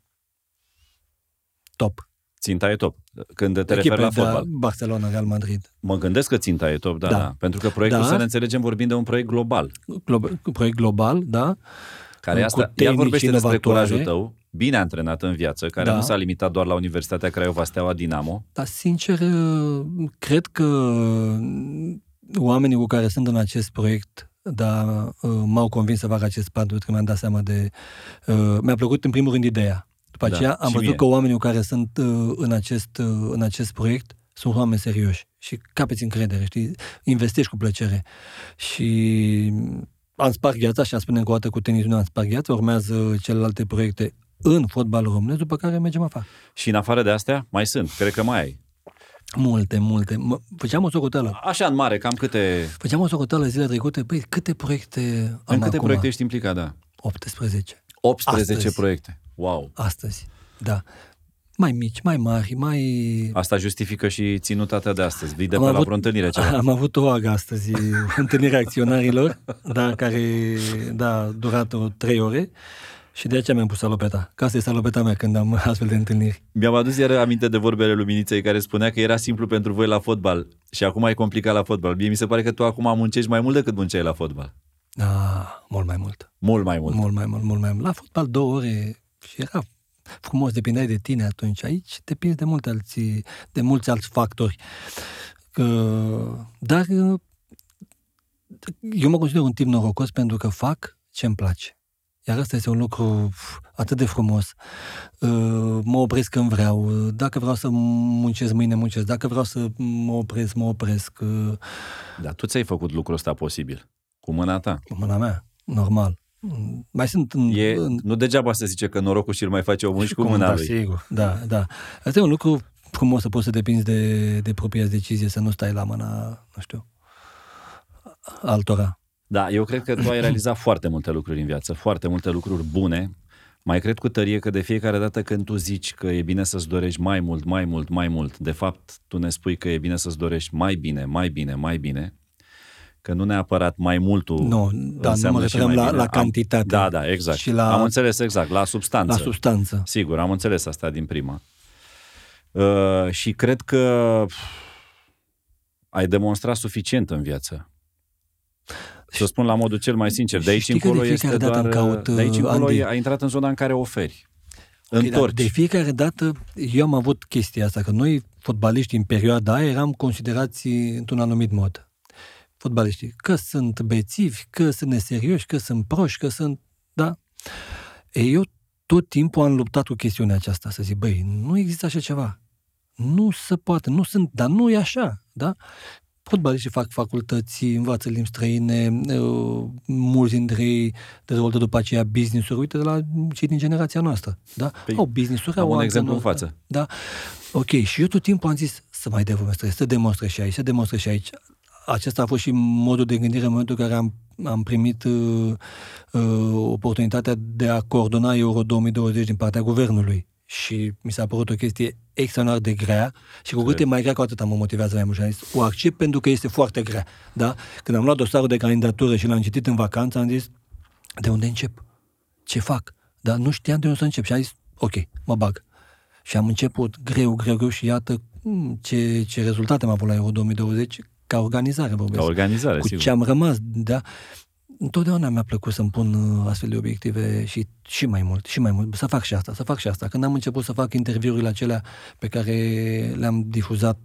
top. Ținta e top. Când te referi la fotbal. Barcelona, Real Madrid. Mă gândesc că ținta e top, da. da. da. Pentru că proiectul, da. să ne înțelegem, vorbim de un proiect global. Global proiect global, da. Care asta, ea vorbește inovatoare. Despre curajul tău, bine antrenat în viață, care da. nu s-a limitat doar la Universitatea Craiova, Steaua, Dinamo. Dar, sincer, cred că oamenii cu care sunt în acest proiect, dar m-au convins să fac acest pas, pentru că mi-am dat seama de... Mi-a plăcut, în primul rând, ideea. După aceea, da, am văzut mie. că oamenii cu care sunt în acest, în acest proiect sunt oameni serioși și capeți încredere, știi? Investești cu plăcere. Și... Am spart gheața și am spune încă o dată, cu tenisul am spart gheața, urmează celelalte proiecte în fotbal românesc, după care mergem afară. Și în afară de astea, mai sunt, cred că mai ai. Multe, multe. M- făceam o socoteală. Așa, în mare, cam câte... Făceam o socoteală zilele trecute, păi câte proiecte în am În câte acum? proiecte ești implicat, da? optsprezece. optsprezece Astăzi. proiecte, wow. Astăzi, da. Mai mici, mai mari, mai... Asta justifică și ținutatea de astăzi. Vii de am pe avut, la vreo întâlnire ceva. Am avut o agă astăzi, întâlnirea acționarilor, dar care da, a durat o trei ore și de aceea mi-am pus salopeta. Că asta e salopeta mea când am astfel de întâlniri. Mi-am adus iar aminte de vorbele Luminiței care spunea că era simplu pentru voi la fotbal și acum e complicat la fotbal. Mie mi se pare că tu acum muncești mai mult decât munceai la fotbal. Da, mult mai mult. Mult mai mult. Mult mai mult, mult mai mult. La fotbal două ore și era... frumos, depindeai de tine atunci. Aici depinzi de, multe alții, de mulți alți factori. Dar eu mă consider un tip norocos pentru că fac ce-mi place. Iar asta este un lucru atât de frumos. Mă opresc când vreau. Dacă vreau să muncesc, mâine muncesc. Dacă vreau să mă opresc, mă opresc. Dar tu ți-ai făcut lucrul ăsta posibil. Cu mâna ta. Cu mâna mea, normal. Mai sunt în, e, în... Nu degeaba se zice că norocul și-l mai face omul și cu mâna lui. Sigur, da, da. Asta e un lucru frumos, să poți să depinzi de, de propria decizie, să nu stai la mâna, nu știu, altora. Da, eu cred că tu ai realizat foarte multe lucruri în viață, foarte multe lucruri bune. Mai cred cu tărie că de fiecare dată când tu zici că e bine să-ți dorești mai mult, mai mult, mai mult, de fapt tu ne spui că e bine să-ți dorești mai bine, mai bine, mai bine. Că nu neapărat mai multul... Nu, dar nu mă referăm la, la cantitate. Am, da, da, exact. Și la, am înțeles exact, la substanță. La substanță. Sigur, am înțeles asta din prima. Uh, și cred că pf, ai demonstrat suficient în viață. Să spun la modul cel mai sincer, de aici încolo este doar caut, de aici încolo a intrat în zona în care oferi. Întorci. De fiecare dată eu am avut chestia asta, că noi fotbaliști în perioada aia eram considerați într-un anumit mod. Fotbaliștii, că sunt bețivi, că sunt neserioși, că sunt proști, că sunt, da. Eu tot timpul am luptat cu chestiunea aceasta, să zic, băi, nu există așa ceva. Nu se poate, nu sunt, dar nu e așa, da? Fotbaliștii fac facultăți, învață limbi străine, mulți dintre ei dezvoltă după aceea business-uri, uite de la cei din generația noastră, da? Păi, au business-uri, au un exemplu noastră, în față. Da? Ok, și eu tot timpul am zis să mai demonstrez, să demonstre și aici, să demonstre și aici. Acesta a fost și modul de gândire în momentul în care am, am primit uh, uh, oportunitatea de a coordona Euro două mii douăzeci din partea guvernului. Și mi s-a părut o chestie extraordinar de grea și cu cât e mai grea, cu atât mă motivează mai mult și am zis, o accept pentru că este foarte grea. Da? Când am luat dosarul de candidatură și l-am citit în vacanță, am zis, de unde încep? Ce fac? Dar nu știam de unde să încep și am zis, ok, mă bag. Și am început greu, greu, greu și iată ce, ce rezultate am avut la Euro două mii douăzeci ca organizare, vorbesc. Ca organizare, cu sigur. Cu ce am rămas, da? Întotdeauna mi-a plăcut să-mi pun astfel de obiective și, și mai mult, și mai mult, să fac și asta, să fac și asta. Când am început să fac interviurile acelea pe care le-am difuzat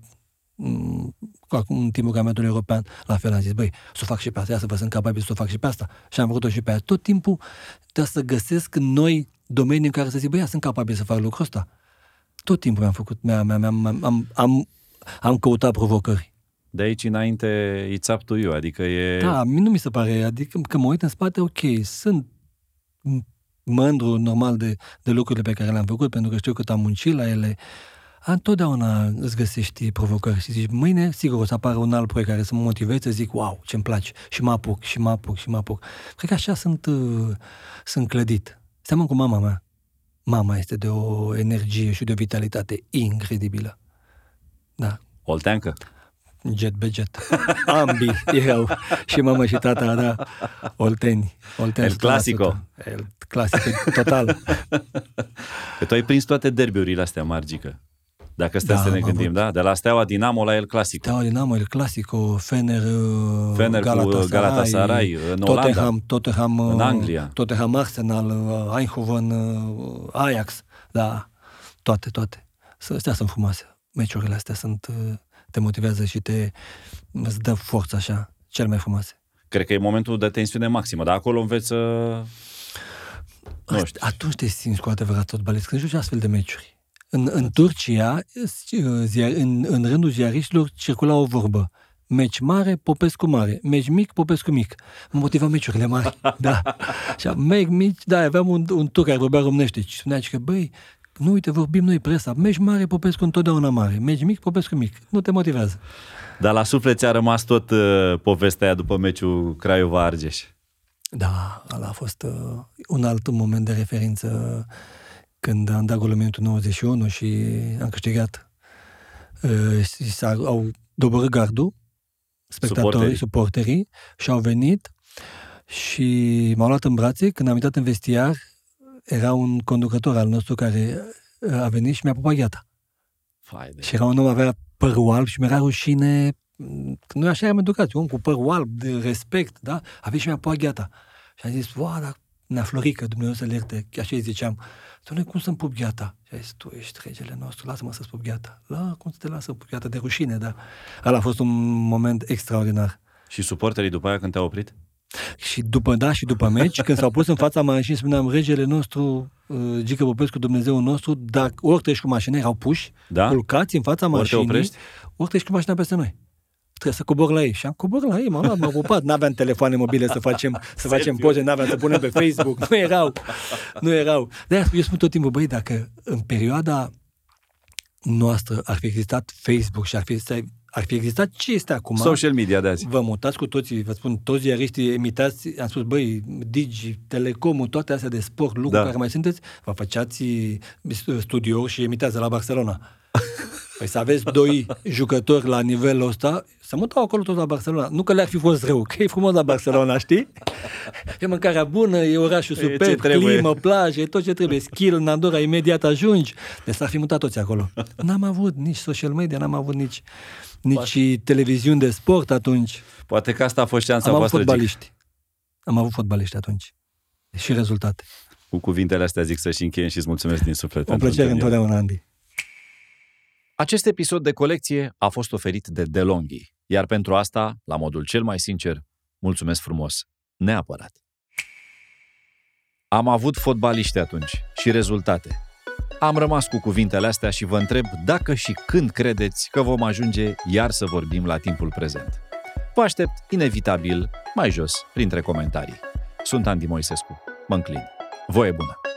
acum în timpul campionatului european, la fel am zis, băi, să o fac și pe asta, să vă sunt capabil să o fac și pe asta. Și am făcut-o și pe aia. Tot timpul trebuie să găsesc noi domenii în care să zic, băi, sunt capabil să fac lucrul ăsta. Tot timpul mi-am făcut, mi-am, mi-am, mi-am, am, am, am căutat provocări. De aici înainte, it's up to you, adică e... Da, nu mi se pare, adică că mă uit în spate, ok, sunt mândru normal de, de lucrurile pe care le-am făcut, pentru că știu cât am muncit la ele. Întotdeauna îți găsești provocări și zici, mâine, sigur, o să apară un alt proiect care să mă motiveze, zic, wow, ce-mi place, și mă apuc, și mă apuc, și mă apuc. Cred că așa sunt, uh, sunt clădit. Seamănă cu mama mea. Mama este de o energie și de o vitalitate incredibilă. Da. Olteancă? Jet be jet. Ambii erau și mama și tata, da, olteni. Olteni El clasico. El clasico, total. Că tu ai prins toate derbiurile astea, Margică. Dacă stăm da, să ne gândim, avut. Da? De la Steaua Dinamo la El Clasico. Steaua Dinamo, El Clasico, Fener, Fener Galatasaray, Galatasaray în Tottenham, Tottenham, în Anglia. Tottenham, Arsenal, Eindhoven, Ajax, da, toate, toate. Astea sunt frumoase. Meciurile astea sunt... te motivează și te îți dă forță așa, cel mai frumoase. Cred că e momentul de tensiune maximă, dar acolo înveți să... Nu știu. Atunci te simți cu adevărat fotbalist, când joci astfel de meciuri. În, în Turcia, ziar, în, în rândul ziariștilor, circula o vorbă. Meci mare, Popescu mare. Meci mic, Popescu mic. Mă motivau meciurile mari. Da. Așa, meci mici, da, aveam un, un turc care vorbea românește și spunea că, băi, nu, uite, vorbim noi presa. Meci mare, Popescu întotdeauna mare. Meci mic, Popescu mic. Nu te motivează. Dar la suflet ți-a rămas tot uh, povestea aia după meciul Craiova-Argeș. Da, ăla a fost uh, un alt moment de referință când am dat golul minutul nouăzeci și unu și am câștigat. Uh, și s-a, au doborât gardul, spectatorii, suporterii. suporterii și au venit și m-au luat în brațe. Când am intrat în vestiar, era un conducător al nostru care a venit și mi-a pupat gheata. Faide. Și era un om, avea părul alb și mi-era rușine. Noi așa i-am educat, om cu părul alb, de respect, da? A venit și mi-a pupat gheata. Și am zis, oa, dar ne-a florică, Dumnezeu să-l ierte, așa îi ziceam. Doamne, cum să-mi pup gheata? Și a zis, tu ești regele nostru, lasă-mă să-ți pup gheata. La, cum să te lasă pup gheata? De rușine, da? Ala a fost un moment extraordinar. Și suporterii după aia când te-au oprit? Și după, da, și după meci, când s-au pus în fața mașinii, spuneam, regele nostru, Gică Popescu, Dumnezeu nostru, dacă ori treci cu mașina, erau puși, da? Culcați în fața mașinii, ori, te oprești? Ori treci cu mașina peste noi. Trebuie să cobor la ei. Și am cobor la ei, m-am luat, m-am ocupat. N-aveam telefoane mobile să facem, să facem poze, n-aveam să punem pe Facebook. Nu erau, nu erau. De-aia eu spun tot timpul, băi, dacă în perioada noastră ar fi existat Facebook și ar fi existat Ar fi existat ce este acum. Social media de azi. Vă mutați cu toții, vă spun, toți ziariștii imitați, am spus, băi, Digi, Telecomul, toate astea de sport, lucruri da. Care mai sunteți, vă faceați studiouri și imitați la Barcelona. Păi să aveți doi jucători la nivelul ăsta, să mutau acolo tot la Barcelona. Nu că le-ar fi fost rău, că e frumos la Barcelona, știi? E mâncarea bună, e orașul superb, climă, plajă, e tot ce trebuie. Skill, Nandora, imediat ajungi. Deci s-ar fi mutat toți acolo. N-am avut nici social media, n-am avut nici, nici televiziuni de sport atunci. Poate că asta a fost șansa voastră. Am avut fotbaliști. Am avut fotbaliști atunci. Și rezultate. Cu cuvintele astea zic să-și încheiem și îți mulțumesc din suflet. O plăcere întotdeauna, Andy. Acest episod de colecție a fost oferit de De'Longhi, iar pentru asta, la modul cel mai sincer, mulțumesc frumos, neapărat. Am avut fotbaliști atunci și rezultate. Am rămas cu cuvintele astea și vă întreb dacă și când credeți că vom ajunge iar să vorbim la timpul prezent. Vă aștept inevitabil mai jos printre comentarii. Sunt Andy Moisescu, mă înclin. Voie bună!